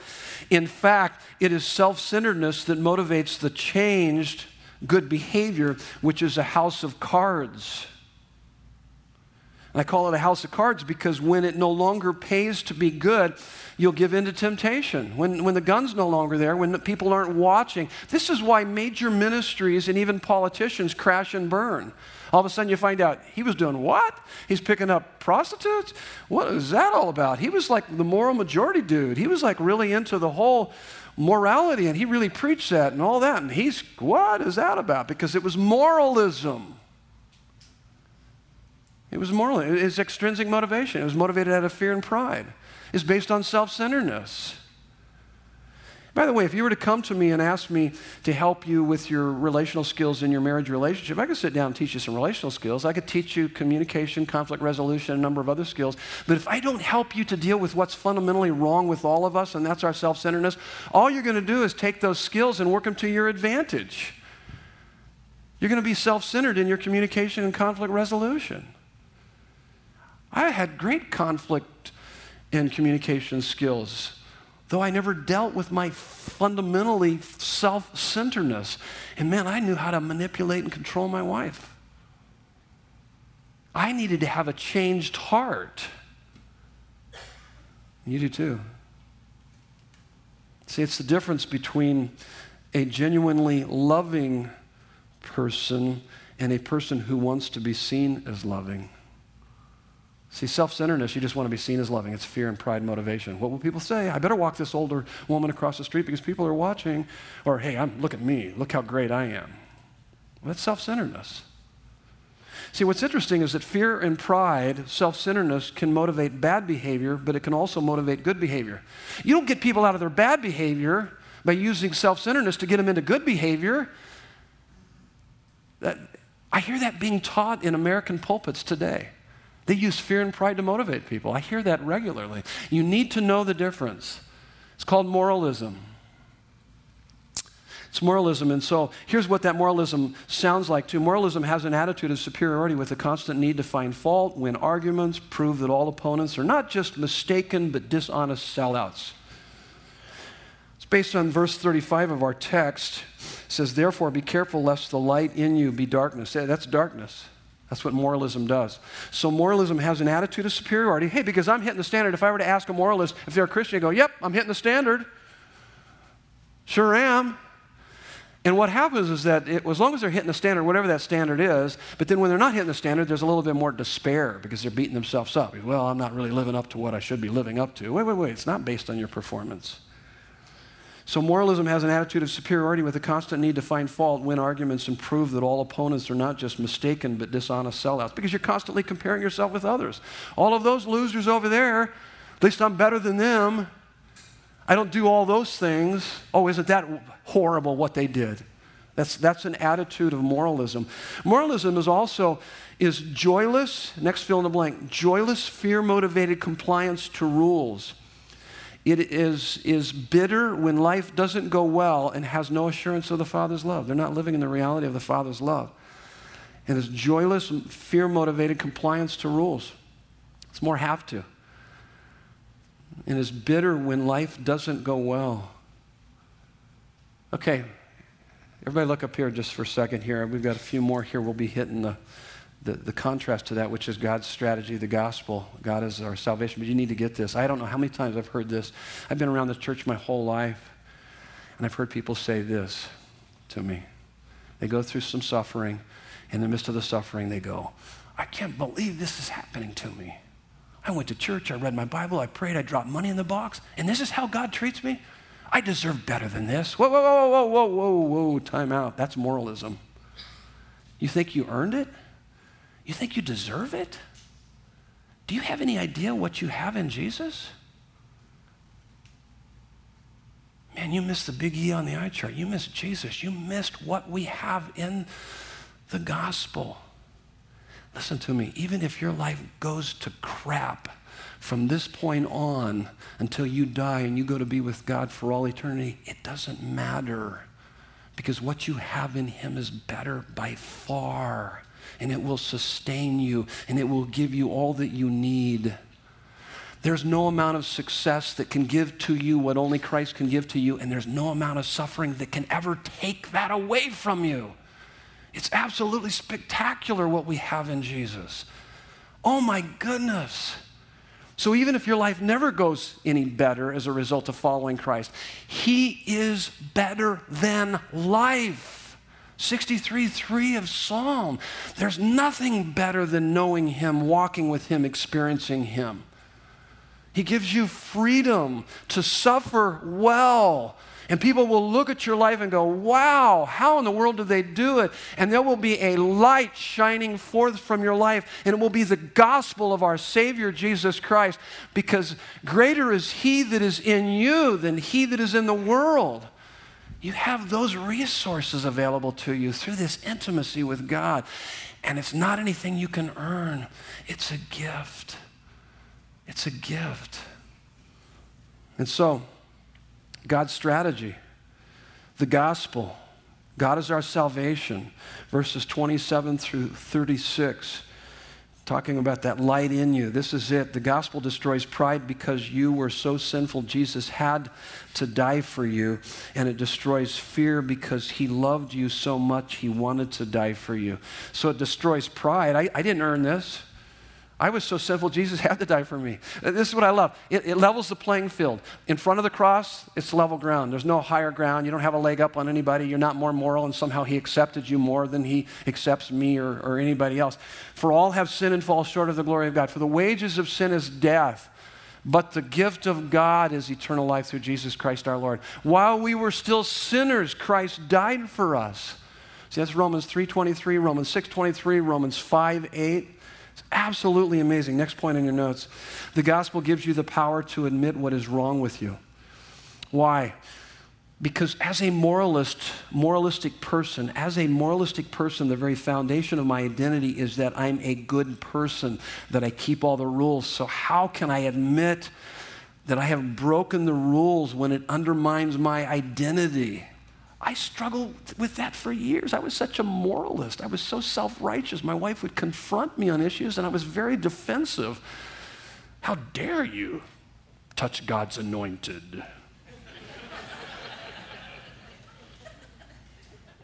In fact, it is self-centeredness that motivates the changed good behavior, which is a house of cards. And I call it a house of cards because when it no longer pays to be good, you'll give in to temptation. When the gun's no longer there, when the people aren't watching. This is why major ministries and even politicians crash and burn. All of a sudden you find out, he was doing what? He's picking up prostitutes? What is that all about? He was like the moral majority dude. He was like really into the whole morality, and he really preached that and all that. And he's, what is that about? Because it was moralism. It was moral. It's extrinsic motivation. It was motivated out of fear and pride. It's based on self-centeredness. By the way, if you were to come to me and ask me to help you with your relational skills in your marriage relationship, I could sit down and teach you some relational skills. I could teach you communication, conflict resolution, a number of other skills. But if I don't help you to deal with what's fundamentally wrong with all of us, and that's our self-centeredness, all you're going to do is take those skills and work them to your advantage. You're going to be self-centered in your communication and conflict resolution. I had great conflict and communication skills, though I never dealt with my fundamentally self-centeredness. And man, I knew how to manipulate and control my wife. I needed to have a changed heart. You do too. See, it's the difference between a genuinely loving person and a person who wants to be seen as loving. See, self-centeredness, you just want to be seen as loving. It's fear and pride motivation. What will people say? I better walk this older woman across the street because people are watching. Or, hey, look at me. Look how great I am. Well, that's self-centeredness. See, what's interesting is that fear and pride, self-centeredness, can motivate bad behavior, but it can also motivate good behavior. You don't get people out of their bad behavior by using self-centeredness to get them into good behavior. I hear that being taught in American pulpits today. They use fear and pride to motivate people. I hear that regularly. You need to know the difference. It's called moralism. It's moralism, and so here's what that moralism sounds like too. Moralism has an attitude of superiority with a constant need to find fault, win arguments, prove that all opponents are not just mistaken but dishonest sellouts. It's based on verse 35 of our text. It says, therefore, be careful lest the light in you be darkness. That's darkness. That's what moralism does. So moralism has an attitude of superiority. Hey, because I'm hitting the standard. If I were to ask a moralist if they're a Christian, they'd go, yep, I'm hitting the standard. Sure am. And what happens is that as long as they're hitting the standard, whatever that standard is, but then when they're not hitting the standard, there's a little bit more despair because they're beating themselves up. Well, I'm not really living up to what I should be living up to. Wait. It's not based on your performance. So moralism has an attitude of superiority with a constant need to find fault, win arguments, and prove that all opponents are not just mistaken but dishonest sellouts because you're constantly comparing yourself with others. All of those losers over there, at least I'm better than them. I don't do all those things. Oh, isn't that horrible what they did? That's an attitude of moralism. Moralism is joyless, next fill in the blank, joyless, fear-motivated compliance to rules. It is bitter when life doesn't go well and has no assurance of the Father's love. They're not living in the reality of the Father's love. And it's joyless, fear-motivated compliance to rules. It's more have to. And it's bitter when life doesn't go well. Okay, everybody look up here just for a second here. We've got a few more here. We'll be hitting the contrast to that, which is God's strategy, the gospel. God is our salvation, but you need to get this. I don't know how many times I've heard this. I've been around the church my whole life, and I've heard people say this to me. They go through some suffering. In the midst of the suffering, they go, I can't believe this is happening to me. I went to church, I read my Bible, I prayed, I dropped money in the box, and this is how God treats me? I deserve better than this. Whoa, time out. That's moralism. You think you earned it? You think you deserve it? Do you have any idea what you have in Jesus? Man, you missed the big E on the eye chart. You missed Jesus. You missed what we have in the gospel. Listen to me. Even if your life goes to crap from this point on until you die and you go to be with God for all eternity, it doesn't matter, because what you have in him is better by far, and it will sustain you, and it will give you all that you need. There's no amount of success that can give to you what only Christ can give to you, and there's no amount of suffering that can ever take that away from you. It's absolutely spectacular what we have in Jesus. Oh my goodness. So even if your life never goes any better as a result of following Christ, he is better than life. 63:3 of Psalm. There's nothing better than knowing him, walking with him, experiencing him. He gives you freedom to suffer well. And people will look at your life and go, wow, how in the world do they do it? And there will be a light shining forth from your life, and it will be the gospel of our Savior, Jesus Christ, because greater is he that is in you than he that is in the world. You have those resources available to you through this intimacy with God, and it's not anything you can earn. It's a gift. It's a gift. And so, God's strategy, the gospel, God is our salvation. Verses 27 through 36, talking about that light in you. This is it. The gospel destroys pride because you were so sinful, Jesus had to die for you. And it destroys fear because he loved you so much, he wanted to die for you. So it destroys pride. I didn't earn this. I was so sinful, Jesus had to die for me. This is what I love. It levels the playing field. In front of the cross, it's level ground. There's no higher ground. You don't have a leg up on anybody. You're not more moral, and somehow he accepted you more than he accepts me or anybody else. For all have sinned and fall short of the glory of God. For the wages of sin is death, but the gift of God is eternal life through Jesus Christ our Lord. While we were still sinners, Christ died for us. See, that's Romans 3:23, Romans 6:23, Romans 5:8. It's absolutely amazing. Next point in your notes. The gospel gives you the power to admit what is wrong with you. Why? Because as a moralistic person, the very foundation of my identity is that I'm a good person, that I keep all the rules. So how can I admit that I have broken the rules when it undermines my identity? I struggled with that for years. I was such a moralist. I was so self-righteous. My wife would confront me on issues, and I was very defensive. How dare you touch God's anointed?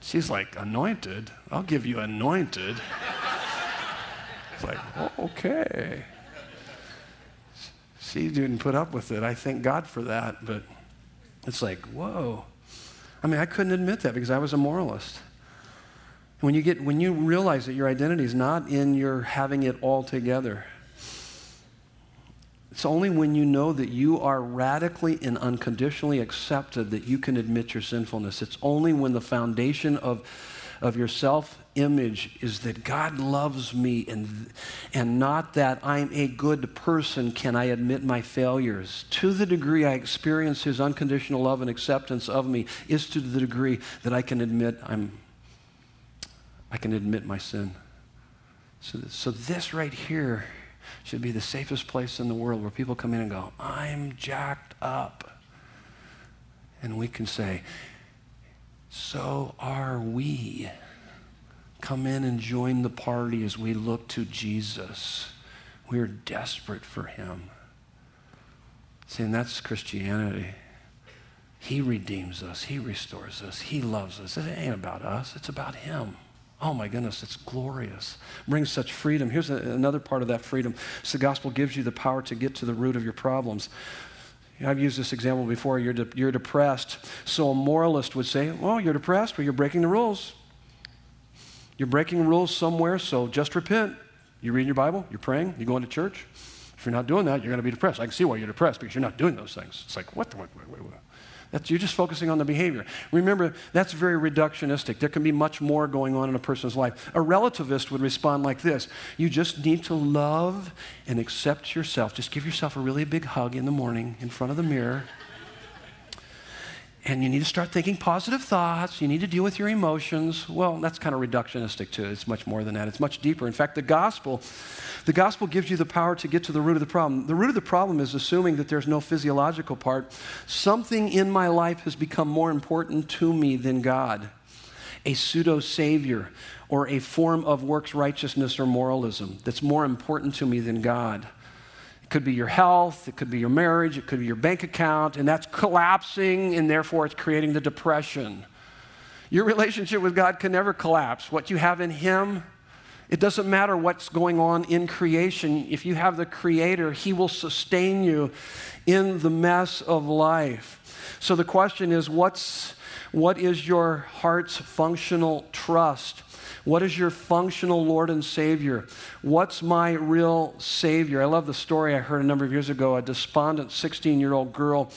She's like, anointed? I'll give you anointed. It's like, oh, okay. She didn't put up with it. I thank God for that, but it's like, whoa. I mean, I couldn't admit that because I was a moralist. When you realize that your identity is not in your having it all together, it's only when you know that you are radically and unconditionally accepted that you can admit your sinfulness. It's only when the foundation of your self-image is that God loves me and not that I'm a good person can I admit my failures. To the degree I experience his unconditional love and acceptance of me is to the degree that I can admit I can admit my sin. So this right here should be the safest place in the world where people come in and go, I'm jacked up. And we can say, so are we. Come in and join the party as we look to Jesus. We are desperate for him. See, and that's Christianity. He redeems us. He restores us. He loves us. It ain't about us. It's about him. Oh my goodness, it's glorious. Brings such freedom. Here's another part of that freedom. So the gospel gives you the power to get to the root of your problems. I've used this example before. You're depressed. So a moralist would say, well, you're depressed, well, you're breaking the rules. You're breaking rules somewhere, so just repent. You're reading your Bible, you're praying, you're going to church. If you're not doing that, you're going to be depressed. I can see why you're depressed, because you're not doing those things. It's like, what? You're just focusing on the behavior. Remember, that's very reductionistic. There can be much more going on in a person's life. A relativist would respond like this. You just need to love and accept yourself. Just give yourself a really big hug in the morning in front of the mirror and you need to start thinking positive thoughts. You need to deal with your emotions. Well, that's kind of reductionistic too. It's much more than that. It's much deeper. In fact, the gospel gives you the power to get to the root of the problem. The root of the problem is assuming that there's no physiological part. Something in my life has become more important to me than God, a pseudo-savior or a form of works righteousness or moralism that's more important to me than God. It could be your health, it could be your marriage, it could be your bank account, and that's collapsing, and therefore it's creating the depression. Your relationship with God can never collapse. What you have in Him, it doesn't matter what's going on in creation. If you have the Creator, He will sustain you in the mess of life. So the question is, what is your heart's functional trust? What is your functional Lord and Savior? What's my real Savior? I love the story I heard a number of years ago. A despondent 16-year-old girl,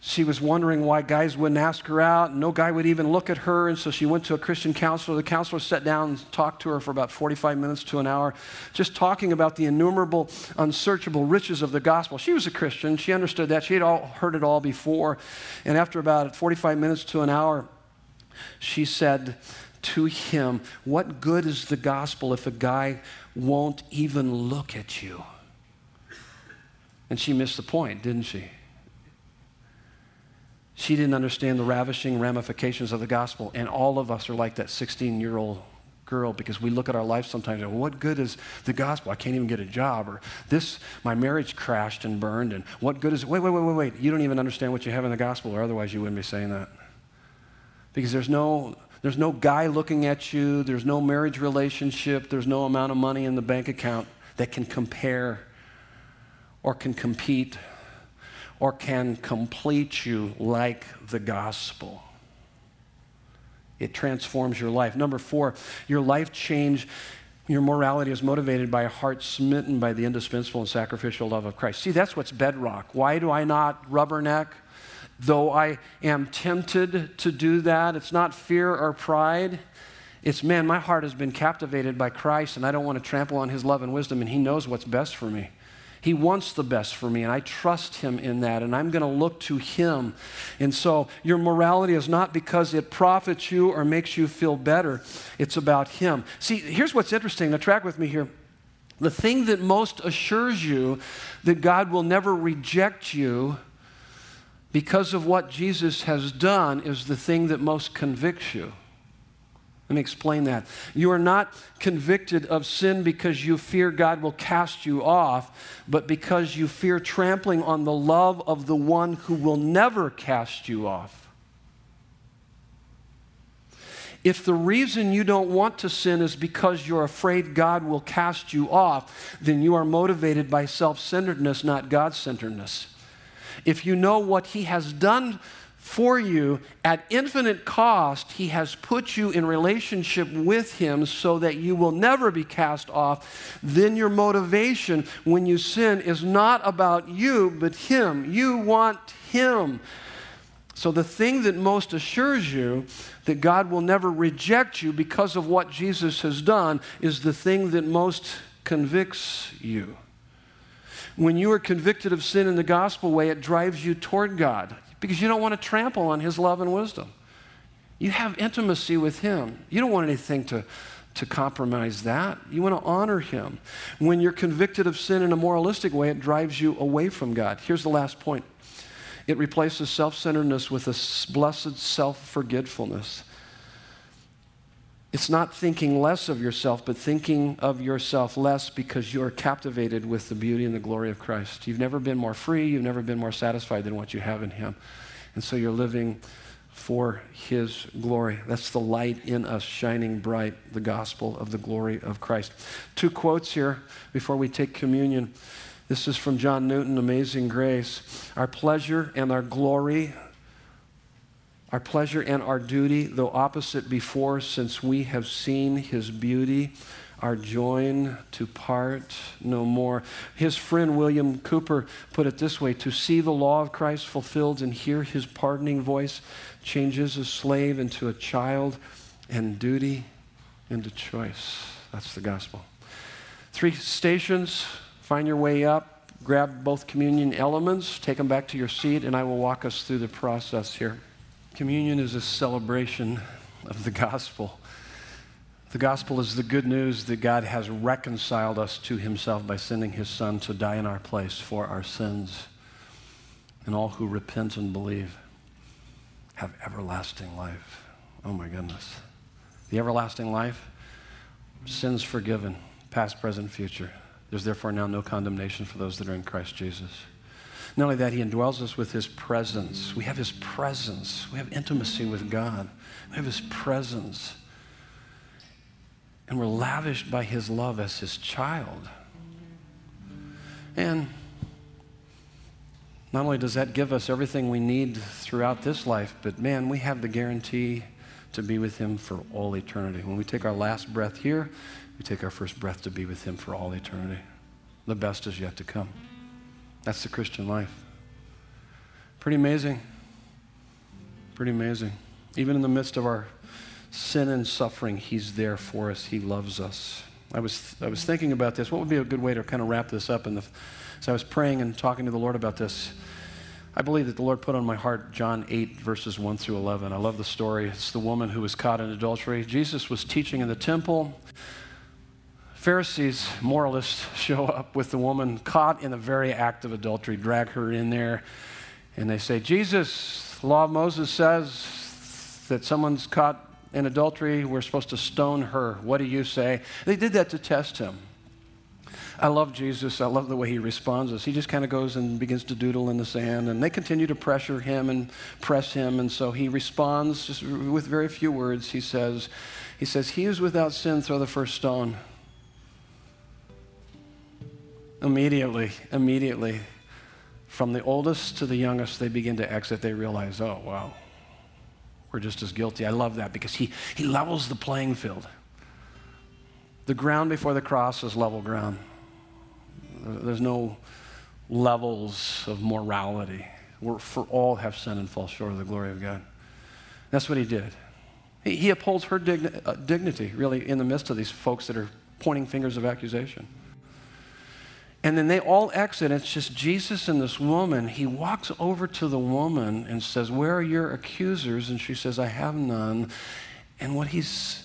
she was wondering why guys wouldn't ask her out, and no guy would even look at her, and so she went to a Christian counselor. The counselor sat down and talked to her for about 45 minutes to an hour, just talking about the innumerable, unsearchable riches of the gospel. She was a Christian. She understood that. She had all heard it all before, and after about 45 minutes to an hour, she said to him, "What good is the gospel if a guy won't even look at you?" And she missed the point, didn't she? She didn't understand the ravishing ramifications of the gospel, and all of us are like that 16-year-old girl, because we look at our life sometimes and go, what good is the gospel? I can't even get a job, or this, my marriage crashed and burned, and what good is it? Wait, you don't even understand what you have in the gospel, or otherwise you wouldn't be saying that. Because there's no guy looking at you, there's no marriage relationship, there's no amount of money in the bank account that can compare or can compete or can complete you like the gospel. It transforms your life. Number four, your life change, your morality is motivated by a heart smitten by the indispensable and sacrificial love of Christ. See, that's what's bedrock. Why do I not rubberneck? Though I am tempted to do that, it's not fear or pride. It's, man, my heart has been captivated by Christ, and I don't want to trample on His love and wisdom, and He knows what's best for me. He wants the best for me, and I trust Him in that, and I'm going to look to Him. And so your morality is not because it profits you or makes you feel better. It's about Him. See, here's what's interesting. Now, track with me here. The thing that most assures you that God will never reject you because of what Jesus has done is the thing that most convicts you. Let me explain that. You are not convicted of sin because you fear God will cast you off, but because you fear trampling on the love of the one who will never cast you off. If the reason you don't want to sin is because you're afraid God will cast you off, then you are motivated by self-centeredness, not God-centeredness. If you know what He has done for you, at infinite cost, He has put you in relationship with Him so that you will never be cast off, then your motivation when you sin is not about you, but Him. You want Him. So the thing that most assures you that God will never reject you because of what Jesus has done is the thing that most convicts you. When you are convicted of sin in the gospel way, it drives you toward God, because you don't want to trample on His love and wisdom. You have intimacy with Him. You don't want anything to compromise that. You want to honor Him. When you're convicted of sin in a moralistic way, it drives you away from God. Here's the last point. It replaces self-centeredness with a blessed self-forgetfulness. It's not thinking less of yourself, but thinking of yourself less because you're captivated with the beauty and the glory of Christ. You've never been more free. You've never been more satisfied than what you have in Him. And so you're living for His glory. That's the light in us shining bright, the gospel of the glory of Christ. Two quotes here before we take communion. This is from John Newton, Amazing Grace. Our pleasure and our glory, our pleasure and our duty, though opposite before, since we have seen His beauty, are joined to part no more. His friend William Cooper put it this way: to see the law of Christ fulfilled and hear His pardoning voice changes a slave into a child, and duty into choice. That's the gospel. Three stations, find your way up. grab both communion elements, take them back to your seat, and I will walk us through the process here. Communion is a celebration of the gospel. The gospel is the good news that God has reconciled us to himself by sending his son to die in our place for our sins. And all who repent and believe have everlasting life. Oh my goodness. The everlasting life, sins forgiven, past, present, future. There's therefore now no condemnation for those that are in Christ Jesus. Not only that, he indwells us with his presence. We have his presence. We have intimacy with God. We have his presence. And we're lavished by his love as his child. And not only does that give us everything we need throughout this life, but man, we have the guarantee to be with him for all eternity. When we take our last breath here, we take our first breath to be with him for all eternity. The best is yet to come. That's the Christian life. Pretty amazing. Pretty amazing. Even in the midst of our sin and suffering, he's there for us. He loves us. I was thinking about this. What would be a good way to kind of wrap this up? And so I was praying and talking to the Lord about this. I believe that the Lord put on my heart John 8, verses 1 through 11. I love the story. It's the woman who was caught in adultery. Jesus was teaching in the temple. Pharisees, moralists, show up with the woman caught in the very act of adultery, drag her in there, and they say, Jesus, the law of Moses says that someone's caught in adultery, we're supposed to stone her. What do you say? They did that to test him. I love Jesus. I love the way he responds us. He just kind of goes and begins to doodle in the sand, and they continue to pressure him and press him, and so he responds just with very few words. He says, he who's without sin, throw the first stone. Immediately, from the oldest to the youngest, they begin to exit. They realize, oh, wow, we're just as guilty. I love that because he levels the playing field. The ground before the cross is level ground. There's no levels of morality. For all have sinned and fall short of the glory of God. That's what he did. He upholds her dignity, really, in the midst of these folks that are pointing fingers of accusation. And then they all exit. It's just Jesus and this woman. He walks over to the woman and says, where are your accusers? And she says, I have none. And what he says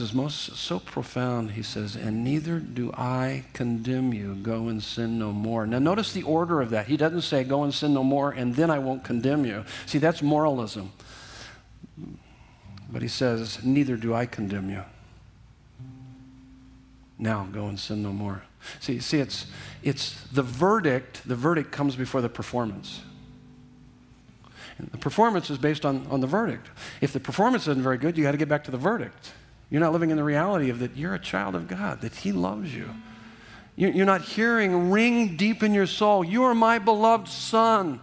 is so profound. He says, and neither do I condemn you. Go and sin no more. Now notice the order of that. He doesn't say, go and sin no more, and then I won't condemn you. See, that's moralism. But he says, neither do I condemn you. Now go and sin no more. See, it's the verdict. The verdict comes before the performance. And the performance is based on the verdict. If the performance isn't very good, you got to get back to the verdict. You're not living in the reality of that you're a child of God, that he loves you. You're not hearing ring deep in your soul, you are my beloved son,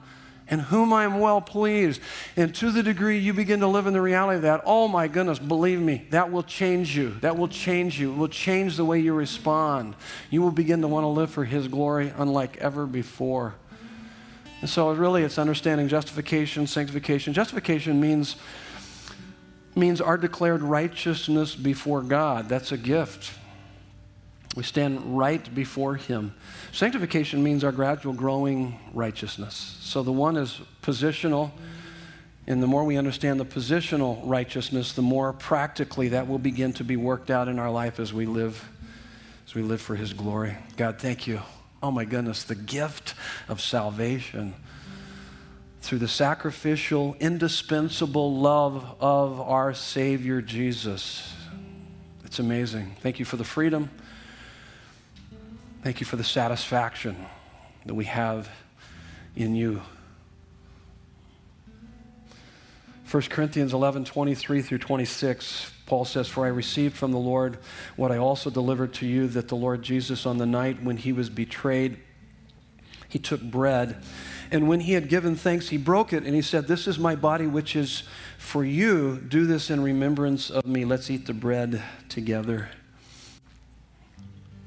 in whom I am well pleased. And to the degree you begin to live in the reality of that, oh my goodness, believe me, that will change you. That will change you. It will change the way you respond. You will begin to want to live for his glory unlike ever before. And so really it's understanding justification, sanctification. Justification means our declared righteousness before God. That's a gift. We stand right before him. Sanctification means our gradual growing righteousness. So the one is positional, and the more we understand the positional righteousness, the more practically that will begin to be worked out in our life as we live for his glory. God, thank you. Oh my goodness, the gift of salvation through the sacrificial, indispensable love of our Savior Jesus. It's amazing. Thank you for the freedom. Thank you for the satisfaction that we have in you. 1 Corinthians 11, 23 through 26, Paul says, for I received from the Lord what I also delivered to you, that the Lord Jesus on the night when he was betrayed, he took bread. And when he had given thanks, he broke it, and he said, this is my body which is for you. Do this in remembrance of me. Let's eat the bread together.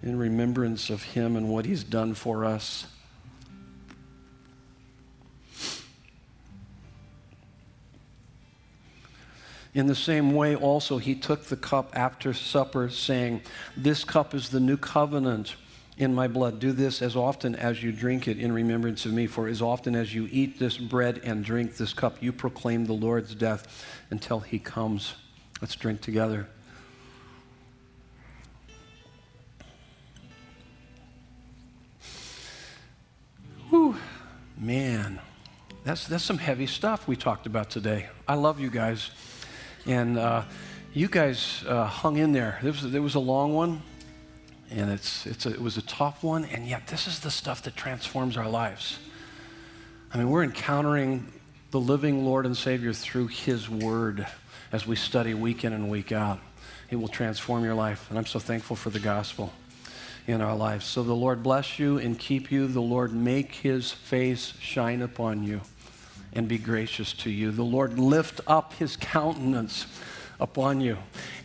In remembrance of him and what he's done for us. In the same way also he took the cup after supper, saying, this cup is the new covenant in my blood. Do this as often as you drink it in remembrance of me. For as often as you eat this bread and drink this cup, you proclaim the Lord's death until he comes. Let's drink together. Whew, man, that's some heavy stuff we talked about today. I love you guys. And you guys hung in there. There was a long one. And it was a tough one, and yet this is the stuff that transforms our lives. I mean, we're encountering the living Lord and Savior through his word as we study week in and week out. It will transform your life, and I'm so thankful for the gospel in our lives. So the Lord bless you and keep you. The Lord make his face shine upon you and be gracious to you. The Lord lift up his countenance upon you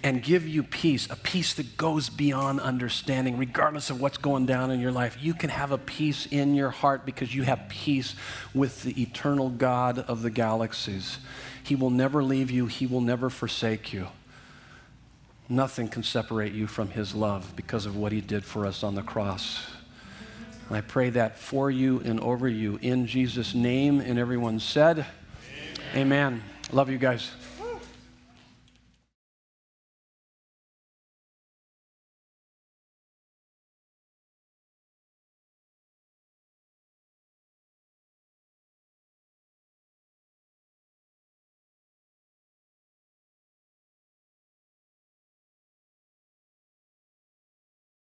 and give you peace, a peace that goes beyond understanding. Regardless of what's going down in your life, you can have a peace in your heart because you have peace with the eternal God of the galaxies. He will never leave you. He will never forsake you. Nothing can separate you from his love because of what he did for us on the cross. And I pray that for you and over you in Jesus' name, and everyone said, amen. Love you guys.